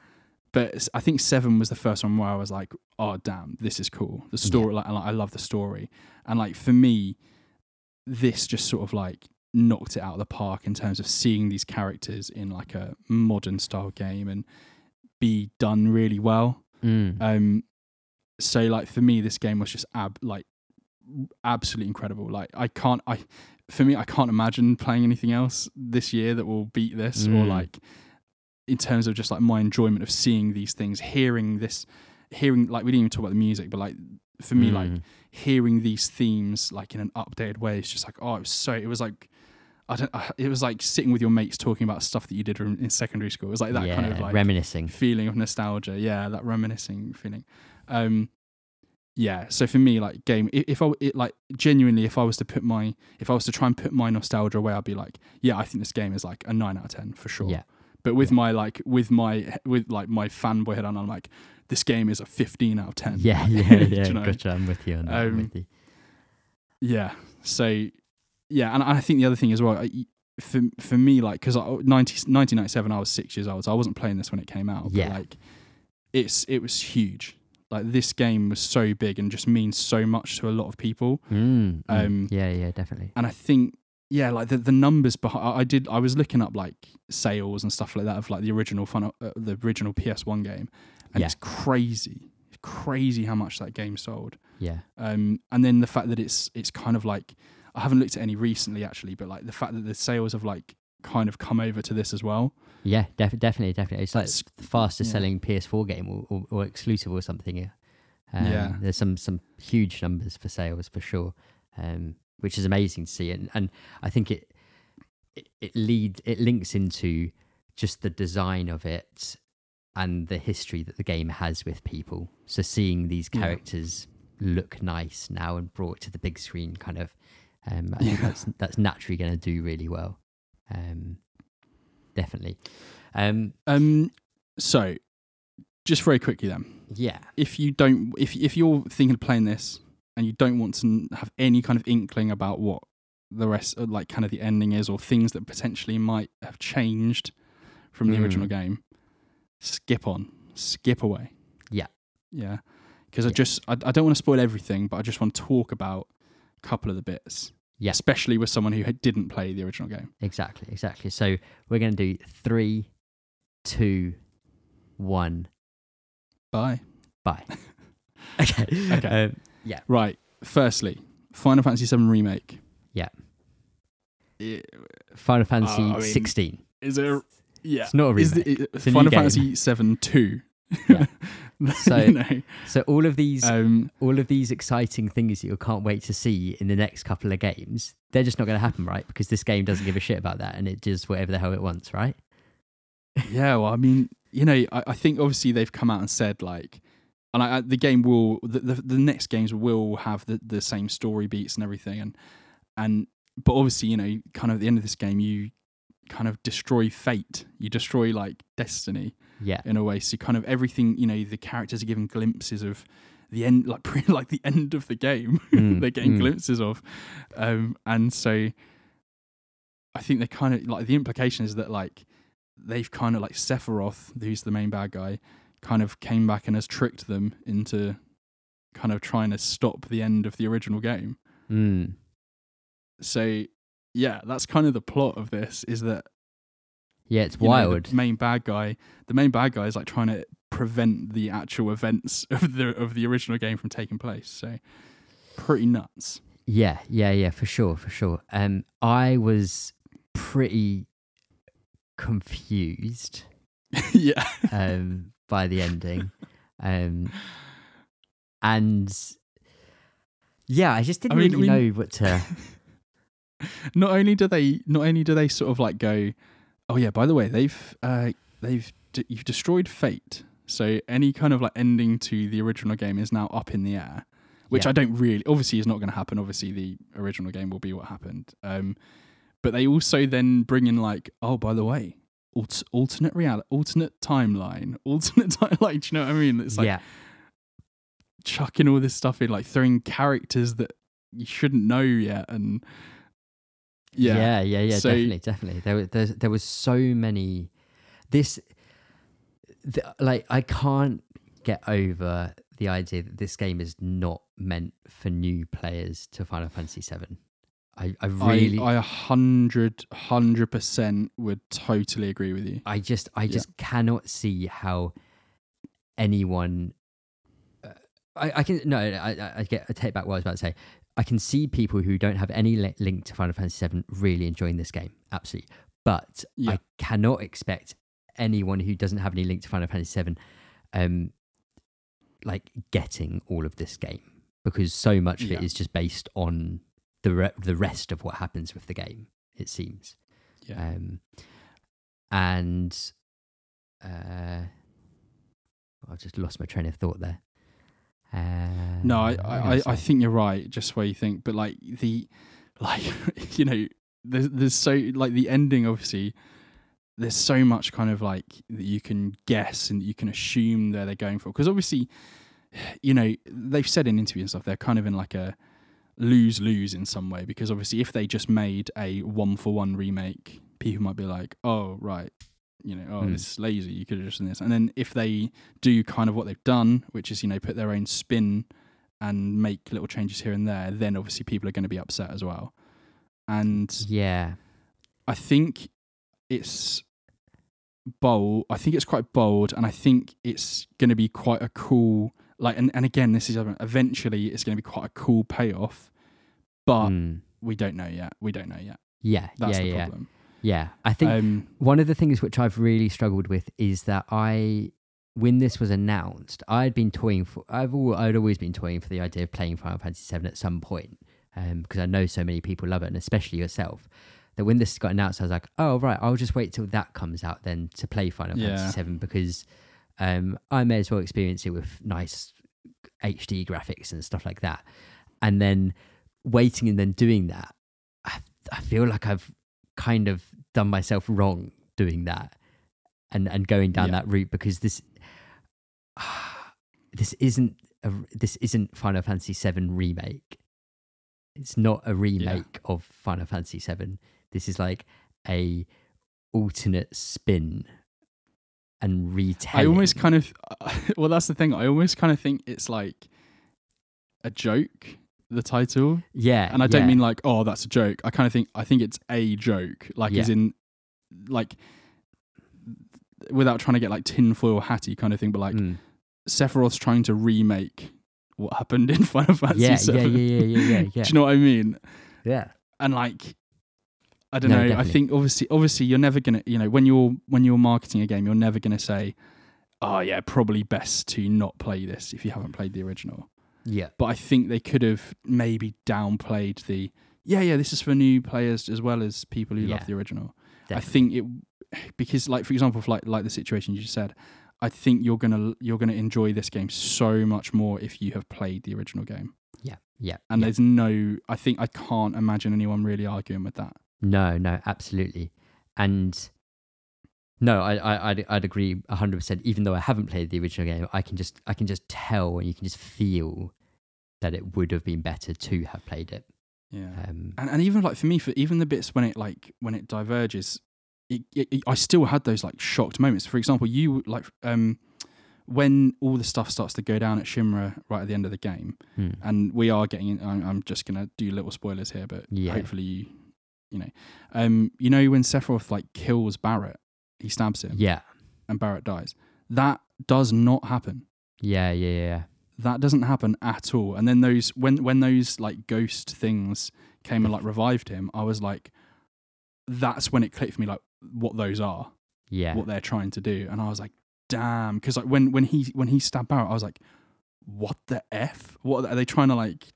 But I think Seven was the first one where I was like, "Oh damn, this is cool." The story, yeah. like, like, I love the story, and like for me, this just sort of like knocked it out of the park in terms of seeing these characters in like a modern style game and be done really well. Mm. Um, so like for me, this game was just ab like absolutely incredible. Like I can't, I for me, I can't imagine playing anything else this year that will beat this mm. or like. In terms of just like my enjoyment of seeing these things, hearing this, hearing like we didn't even talk about the music, but like for me, mm. like hearing these themes like in an updated way, it's just like oh, it was so. It was like I don't. It was like sitting with your mates talking about stuff that you did in secondary school. It was like that yeah, kind of like reminiscing feeling of nostalgia. Yeah, that reminiscing feeling. Um, yeah. So for me, like game, if I it, like genuinely, if I was to put my, if I was to try and put my nostalgia away, I'd be like, yeah, I think this game is like a nine out of ten for sure. Yeah. But with yeah. my like, with my with like my fanboy head on, I'm like, this game is a fifteen out of ten. Yeah, yeah, yeah. You know? Gotcha. I'm with you on that. Um, with you. Yeah. So, yeah, and I think the other thing as well, I, for for me, like, because nineteen ninety-seven, I was six years old, so I wasn't playing this when it came out. Yeah. But like, it's it was huge. Like this game was so big and just means so much to a lot of people. Mm, um, yeah, yeah, definitely. And I think. Yeah, like the, the numbers behind. I did. I was looking up like sales and stuff like that of like the original fun, uh, the original P S one game, and yeah. it's crazy, crazy how much that game sold. Yeah. Um, and then the fact that it's it's kind of like I haven't looked at any recently actually, but like the fact that the sales have like kind of come over to this as well. Yeah, def- definitely, definitely. It's like it's, the fastest yeah. selling P S four game or, or, or exclusive or something. Um, yeah. There's some some huge numbers for sales for sure. Um. which is amazing to see. And, and I think it, it it leads it links into just the design of it and the history that the game has with people. So seeing these characters yeah. look nice now and brought to the big screen, kind of, um, I think yeah. that's that's naturally going to do really well. Um, definitely. Um, um, so just very quickly then. Yeah. If you don't, if if you're thinking of playing this and you don't want to have any kind of inkling about what the rest, like kind of the ending is, or things that potentially might have changed from the mm. original game, skip on, skip away. Yeah. Yeah. Because yeah. I just, I, I don't want to spoil everything, but I just want to talk about a couple of the bits. Yeah. Especially with someone who didn't play the original game. Exactly, exactly. So we're going to do three, two, one. Bye. Bye. okay. okay. Um, yeah. Right. Firstly, Final Fantasy seven Remake. Yeah. It, Final Fantasy uh, I mean, sixteen. Is it? A, yeah. It's not a remake. Is it, it's Final a Fantasy seven two. Yeah. So, you know. so all of these, um, all of these exciting things that you can't wait to see in the next couple of games, they're just not going to happen, right? Because this game doesn't give a shit about that, and it does whatever the hell it wants, right? Yeah. Well, I mean, you know, I, I think obviously they've come out and said like, and I, the game will, the, the the next games will have the, the same story beats and everything, and and but obviously, you know, kind of at the end of this game, you kind of destroy fate, you destroy like destiny. Yeah, in a way. So kind of everything, you know, the characters are given glimpses of the end, like pre, like the end of the game. Mm, they're getting mm. glimpses of, um, and so I think they kind of like the implication is that like they've kind of like Sephiroth, who's the main bad guy, kind of came back and has tricked them into kind of trying to stop the end of the original game. Mm. So yeah, that's kind of the plot of this. Is that. Yeah, it's you wild. Know, the main bad guy, the main bad guy is like trying to prevent the actual events of the of the original game from taking place. So pretty nuts. Yeah, yeah, yeah, for sure, for sure. Um, I was pretty confused. yeah. Um, by the ending, um, and yeah, I just didn't I mean, really I mean, know what to. Not only do they, not only do they sort of like go. Oh yeah! By the way, they've uh, they've d- you've destroyed fate, so any kind of like ending to the original game is now up in the air, which yeah. I don't really. Obviously, is not going to happen. Obviously, the original game will be what happened. Um, but they also then bring in like, oh, by the way, alt- alternate reality, alternate timeline, alternate time. Like, do you know what I mean? It's like yeah. chucking all this stuff in, like throwing characters that you shouldn't know yet, and. Yeah, yeah, yeah, yeah so, definitely, definitely. There, there, there was so many. This, the, like, I can't get over the idea that this game is not meant for new players to Final Fantasy seven. I, I really, I a hundred, hundred percent would totally agree with you. I just, I just yeah. cannot see how anyone. Uh, I, I can no, I, I get. I take back what I was about to say. I can see people who don't have any le- link to Final Fantasy seven really enjoying this game. Absolutely. But yeah. I cannot expect anyone who doesn't have any link to Final Fantasy seven um, like getting all of this game, because so much of yeah. it is just based on the re- the rest of what happens with the game, it seems. Yeah. Um, and uh, I've just lost my train of thought there. Uh, no, I, I, I, I think you're right, just where you think, but like the, like, you know, there's, there's so, like the ending, obviously, there's so much kind of like that you can guess and you can assume that they're going for, because obviously, you know, they've said in interviews and stuff, they're kind of in like a lose-lose in some way, because obviously if they just made a one-for-one remake, people might be like, oh, right. You know, oh, mm. this is lazy, you could have just done this. And then if they do kind of what they've done, which is, you know, put their own spin and make little changes here and there, then obviously people are going to be upset as well. And yeah, I think it's bold. I think it's quite bold. And I think it's going to be quite a cool, like, and, and again, this is eventually it's going to be quite a cool payoff, but mm. we don't know yet. We don't know yet. Yeah. That's yeah, the problem. Yeah. Yeah, I think um, one of the things which I've really struggled with is that I, when this was announced, I had been toying for, I've all, I'd always been toying for the idea of playing Final Fantasy seven at some point, um, because I know so many people love it, and especially yourself, that when this got announced, I was like, oh, right, I'll just wait till that comes out then to play Final yeah. Fantasy seven, because um, I may as well experience it with nice H D graphics and stuff like that. And then waiting and then doing that, I, I feel like I've kind of done myself wrong doing that and, and going down yeah. that route, because this... Uh, this isn't a, this isn't Final Fantasy seven Remake. It's not a remake yeah. of Final Fantasy seven. This is like a alternate spin and retelling. I almost kind of well, that's the thing. I almost kind of think it's like a joke, the title. Yeah, and I don't yeah. mean like, oh, that's a joke. I kind of think I think it's a joke, like yeah. as in like without trying to get like tinfoil hatty kind of thing, but like. Mm. Sephiroth's trying to remake what happened in Final Fantasy yeah, seven. Yeah, yeah, yeah, yeah, yeah. Do you know what I mean? Yeah. And like, I don't no, know. Definitely. I think obviously, obviously, you're never gonna, you know, when you're when you're marketing a game, you're never gonna say, "Oh yeah, probably best to not play this if you haven't played the original." Yeah. But I think they could have maybe downplayed the, yeah, yeah, this is for new players as well as people who yeah, love the original. Definitely. I think it because, like, for example, like like the situation you just said. I think you're gonna you're gonna enjoy this game so much more if you have played the original game. Yeah, yeah. And yeah. there's no, I think I can't imagine anyone really arguing with that. No, no, absolutely. And no, I, I I'd, I'd agree one hundred percent. Even though I haven't played the original game, I can just I can just tell, and you can just feel that it would have been better to have played it. Yeah. Um, and and even like for me, for even the bits when it like when it diverges. It, it, it, I still had those like shocked moments. For example, you like um, when all the stuff starts to go down at Shinra right at the end of the game, mm. and we are getting. In, I'm, I'm just gonna do little spoilers here, but yeah. hopefully, you, you know, um, you know when Sephiroth like kills Barrett, he stabs him, yeah, and Barrett dies. That does not happen. Yeah, yeah, yeah. That doesn't happen at all. And then those when when those like ghost things came and like revived him, I was like, that's when it clicked for me, like. What those are, yeah, what they're trying to do, and I was like, "Damn!" Because like when when he when he stabbed Barrett, I was like, "What the f? What are they trying to like?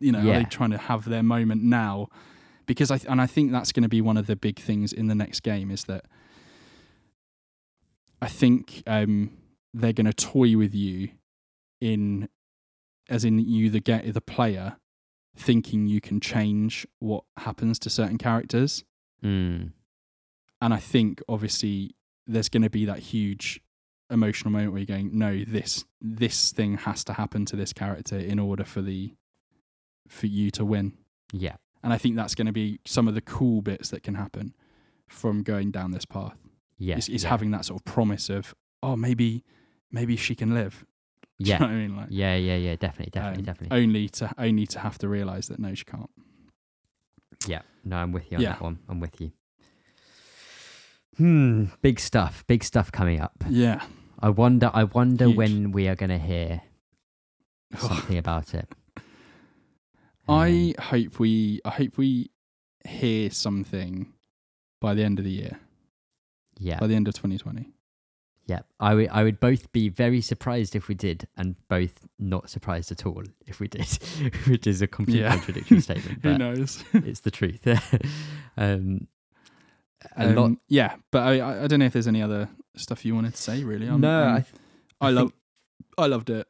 You know, yeah. are they trying to have their moment now?" Because I th- and I think that's going to be one of the big things in the next game is that I think um, they're going to toy with you in as in you the get the player thinking you can change what happens to certain characters. Mm. And I think, obviously, there's going to be that huge emotional moment where you're going, no, this this thing has to happen to this character in order for the for you to win. Yeah. And I think that's going to be some of the cool bits that can happen from going down this path. Yeah. Is, is yeah. having that sort of promise of, oh, maybe maybe she can live. Do yeah. you know what I mean? Like, yeah, yeah, yeah, definitely, definitely, um, definitely. Only to only to have to realise that, no, she can't. Yeah. No, I'm with you on yeah. that one. I'm with you. Hmm, big stuff, big stuff coming up. Yeah. I wonder I wonder Huge. when we are going to hear something about it. I um, hope we I hope we hear something by the end of the year. Yeah. By the end of twenty twenty. Yeah. I would I would both be very surprised if we did, and both not surprised at all if we did, which is a complete yeah. contradictory statement. But who knows? It's the truth. um A um, lot, yeah. But I, I don't know if there's any other stuff you wanted to say. Really, I'm, no. I'm, I, th- I, I love, think... I loved it.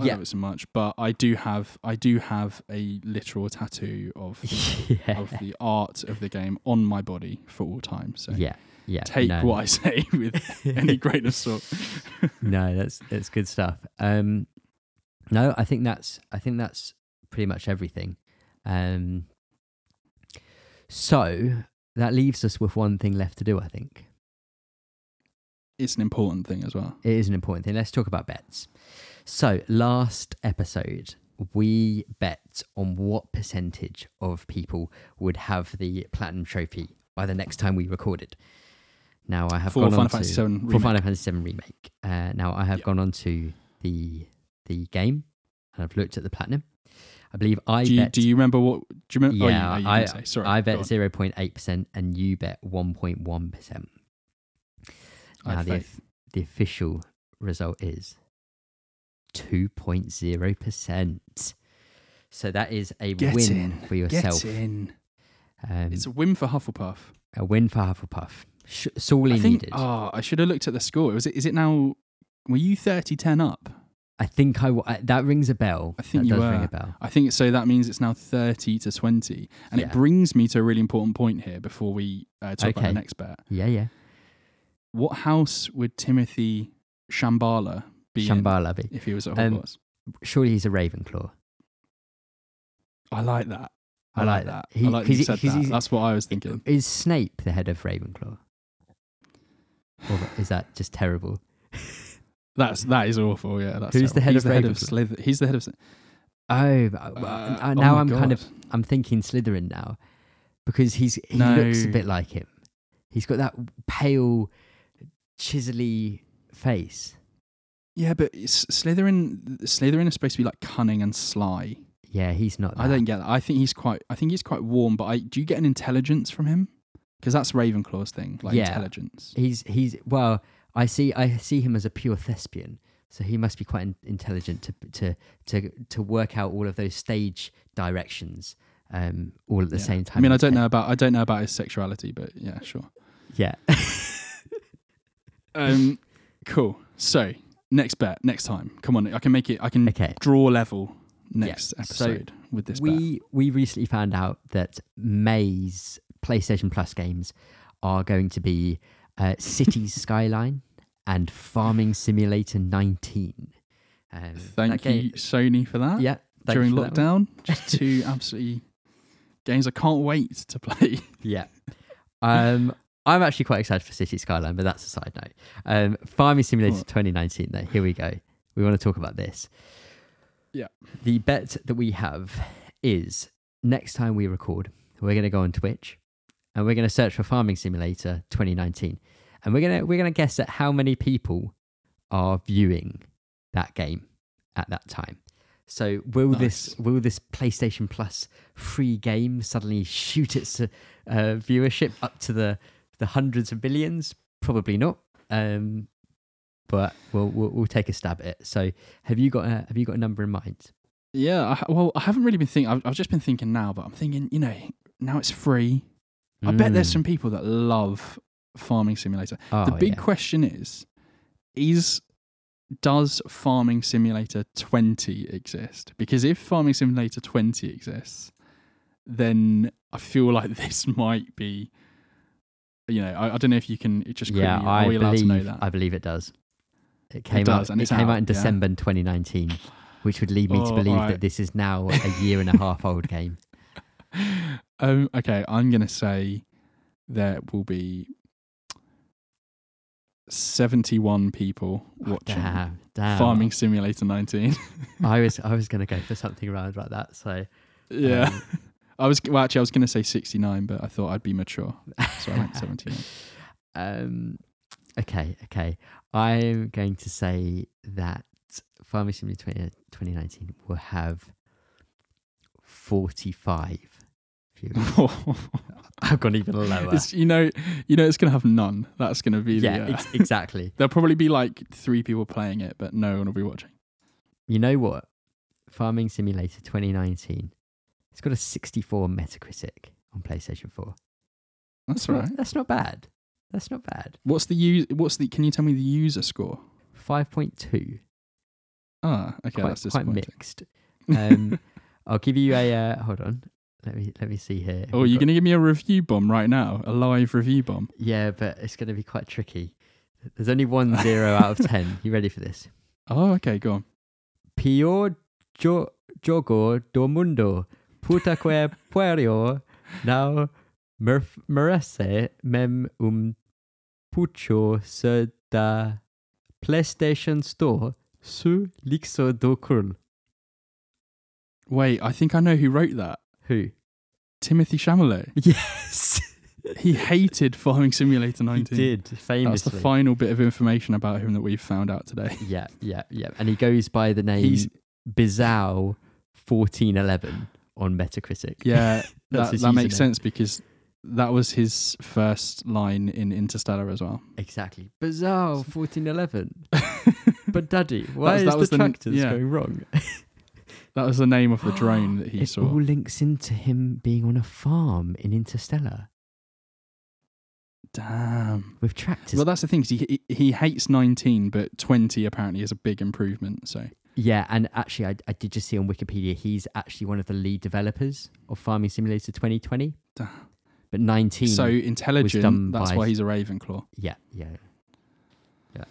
I yeah. love it so much. But I do have, I do have a literal tattoo of yeah. of the art of the game on my body for all time. So yeah, yeah. Take no. what I say with any grain of salt. No, that's that's good stuff. Um, no, I think that's I think that's pretty much everything. Um, so. That leaves us with one thing left to do, I think. It's an important thing as well. It is an important thing. Let's talk about bets. So, last episode, we bet on what percentage of people would have the Platinum Trophy by the next time we recorded. Now, I have for gone Final on Fantasy to... seven for Final Fantasy seven Remake. Uh, now, I have yep. gone on to the, the game, and I've looked at the Platinum. I believe I do you, bet... Do you remember what... Do you remember, yeah, oh, you, oh, you I, say, sorry, I bet zero point eight percent and you bet one point one percent. Now, the, the official result is two point zero percent. So that is a Get win in. for yourself. Get in. Um, it's a win for Hufflepuff. A win for Hufflepuff. Sh- sorely I think, needed. Oh, I should have looked at the score. Was it? Is it now? Were you thirty ten up? I think I, w- I that rings a bell. I think that you does were. Ring a bell. I think so. That means it's now thirty to twenty, and yeah. it brings me to a really important point here before we uh, talk okay. about the next bet. Yeah, yeah. What house would Timothée Shambhala be? Shambhala in be. If he was at Hogwarts? Um, surely he's a Ravenclaw. I like that. I, I like that. He, I like that you said that. That's what I was thinking. Is Snape the head of Ravenclaw? Or is that just terrible? That's that is awful. Yeah, that's who's terrible. the head he's of the Ravenclaw? Head of Slither- he's the head of. Oh, uh, now oh I'm God. kind of I'm thinking Slytherin now because he's he no. looks a bit like him. He's got that pale, chiselly face. Yeah, but Slytherin Slytherin is supposed to be like cunning and sly. Yeah, he's not. That. I don't get that. I think he's quite. I think he's quite warm. But I do you get an intelligence from him? Because that's Ravenclaw's thing, like yeah. intelligence. He's he's well. I see. I see him as a pure thespian, so he must be quite in- intelligent to to to to work out all of those stage directions um, all at the yeah. same time. I mean, I don't know about I don't know about his sexuality, but yeah, sure. Yeah. um. Cool. So next bet, next time. Come on, I can make it. I can okay. draw level next yeah. episode so with this. We bet. we recently found out that May's PlayStation Plus games are going to be. Uh, Cities Skyline and Farming Simulator nineteen. Um, Thank you, game... Sony, for that. Yeah, during lockdown, just two absolutely games I can't wait to play. Yeah, um, I'm actually quite excited for Cities Skyline, but that's a side note. Um, Farming Simulator what? twenty nineteen, though. Here we go. We want to talk about this. Yeah, the bet that we have is next time we record, we're going to go on Twitch. And we're going to search for Farming Simulator twenty nineteen, and we're gonna we're gonna guess at how many people are viewing that game at that time. So will nice. this will this PlayStation Plus free game suddenly shoot its uh, viewership up to the, the hundreds of billions? Probably not. Um, but we'll, we'll we'll take a stab at it. So have you got a, have you got a number in mind? Yeah. I, well, I haven't really been thinking. I've, I've just been thinking now, but I'm thinking, you know, now it's free. I bet mm. there's some people that love Farming Simulator. Oh, the big yeah. question is, is does Farming Simulator twenty exist? Because if Farming Simulator twenty exists, then I feel like this might be, you know, I, I don't know if you can, it just, yeah, I believe, to know that? I believe it does. It came, it does, out, and it came out, out in December yeah. twenty nineteen, which would lead me oh, to believe right. that this is now a year and a half old game. Um, okay, I'm going to say there will be seventy-one people watching oh, damn, damn. Farming Simulator nineteen. I was I was going to go for something around like that. So yeah, um, I was well, actually I was going to say sixty-nine, but I thought I'd be mature, so I went seventy-nine. Um, okay, okay, I'm going to say that Farming Simulator twenty nineteen will have forty-five. I've gone even lower. It's, you know, you know, it's going to have none. That's going to be yeah, the, uh, ex- exactly. There'll probably be like three people playing it, but no one will be watching. You know what? Farming Simulator twenty nineteen. It's got a sixty-four Metacritic on PlayStation Four. That's, that's right. Not, that's not bad. That's not bad. What's the use? What's the? Can you tell me the user score? Five point two. Ah, okay. Quite, that's quite mixed. Um, I'll give you a. Uh, hold on. Let me let me see here. Oh, you're got... going to give me a review bomb right now? A live review bomb? Yeah, but it's going to be quite tricky. There's only one zero out of ten. You ready for this? Oh, okay, go on. Pior jo- jogo do mundo, putaque puerio, now merece mem um pucho se da PlayStation Store su lixo do curl. Wait, I think I know who wrote that. Who? Timothée Chalamet. Yes. He hated Farming Simulator nineteen. He did, famously. That's the final bit of information about him that we've found out today. Yeah, yeah, yeah. And he goes by the name Bizao fourteen eleven on Metacritic. Yeah, that, that makes sense because that was his first line in Interstellar as well. Exactly. Bizao fourteen eleven. But Daddy, why that, is that the, the tractors yeah. going wrong? That was the name of the drone that he it saw. It all links into him being on a farm in Interstellar. Damn. With tractors. Well, that's the thing. He, he he hates nineteen, but twenty apparently is a big improvement. So yeah, and actually, I, I did just see on Wikipedia he's actually one of the lead developers of Farming Simulator twenty twenty. Damn. But nineteen. So intelligent. That's by... why he's a Ravenclaw. Yeah, yeah, yeah.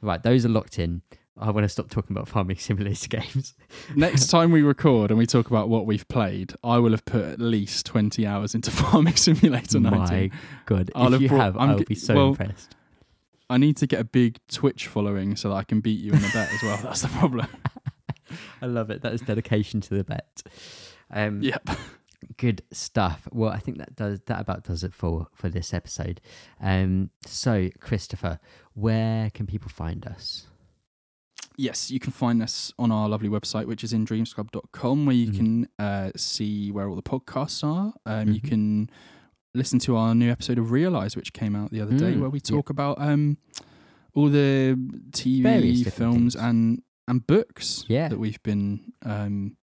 Right, those are locked in. I want to stop talking about Farming Simulator games. Next time we record and we talk about what we've played, I will have put at least twenty hours into Farming Simulator nineteen. My God, I'll if have you brought, have, I'm, I will be so well, impressed. I need to get a big Twitch following so that I can beat you in the bet as well. That's the problem. I love it. That is dedication to the bet. Um, yep. Good stuff. Well, I think that does that about does it for, for this episode. Um, so, Christopher, where can people find us? Yes, you can find us on our lovely website, which is in dreams club dot com, where you mm-hmm. can uh, see where all the podcasts are. Um, mm-hmm. You can listen to our new episode of Realized, which came out the other mm. day, where we talk yep. about um, all the T V, various films and, and books yeah. that we've been um,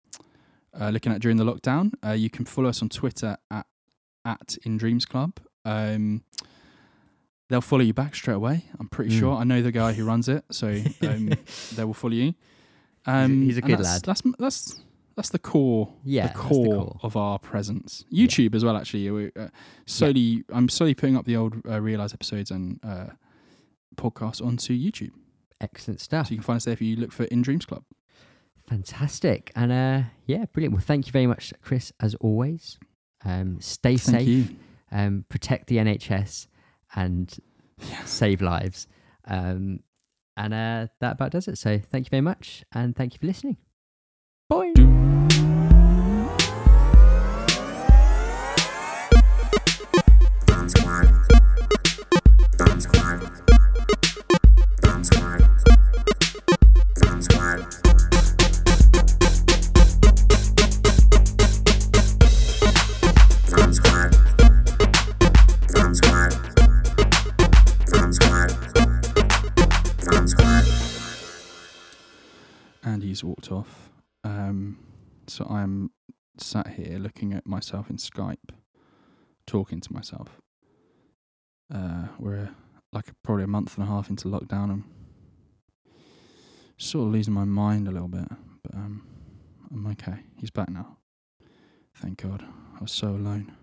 uh, looking at during the lockdown. Uh, you can follow us on Twitter at, at In Dreams Club. Um, They'll follow you back straight away, I'm pretty mm. sure. I know the guy who runs it, so um, they will follow you. Um, he's a, he's a good that's, lad. That's that's that's the core, yeah, the core, the core of our presence. YouTube yeah. as well, actually. We, uh, slowly, yeah. I'm slowly putting up the old uh, Realize episodes and uh, podcasts onto YouTube. Excellent stuff. So you can find us there if you look for In Dreams Club. Fantastic, and uh, yeah, brilliant. Well, thank you very much, Chris, as always. Um, stay thank safe. You. Um, protect the N H S. And yeah. save lives. Um, and uh, that about does it. So thank you very much. And thank you for listening. Bye. Bomb Squad. Bomb Squad. Bomb Squad. Bomb Squad. And he's walked off. Um, so I'm sat here looking at myself in Skype, talking to myself. Uh, we're like a, probably a month and a half into lockdown. I'm sort of losing my mind a little bit, but um, I'm okay. He's back now. Thank God. I was so alone.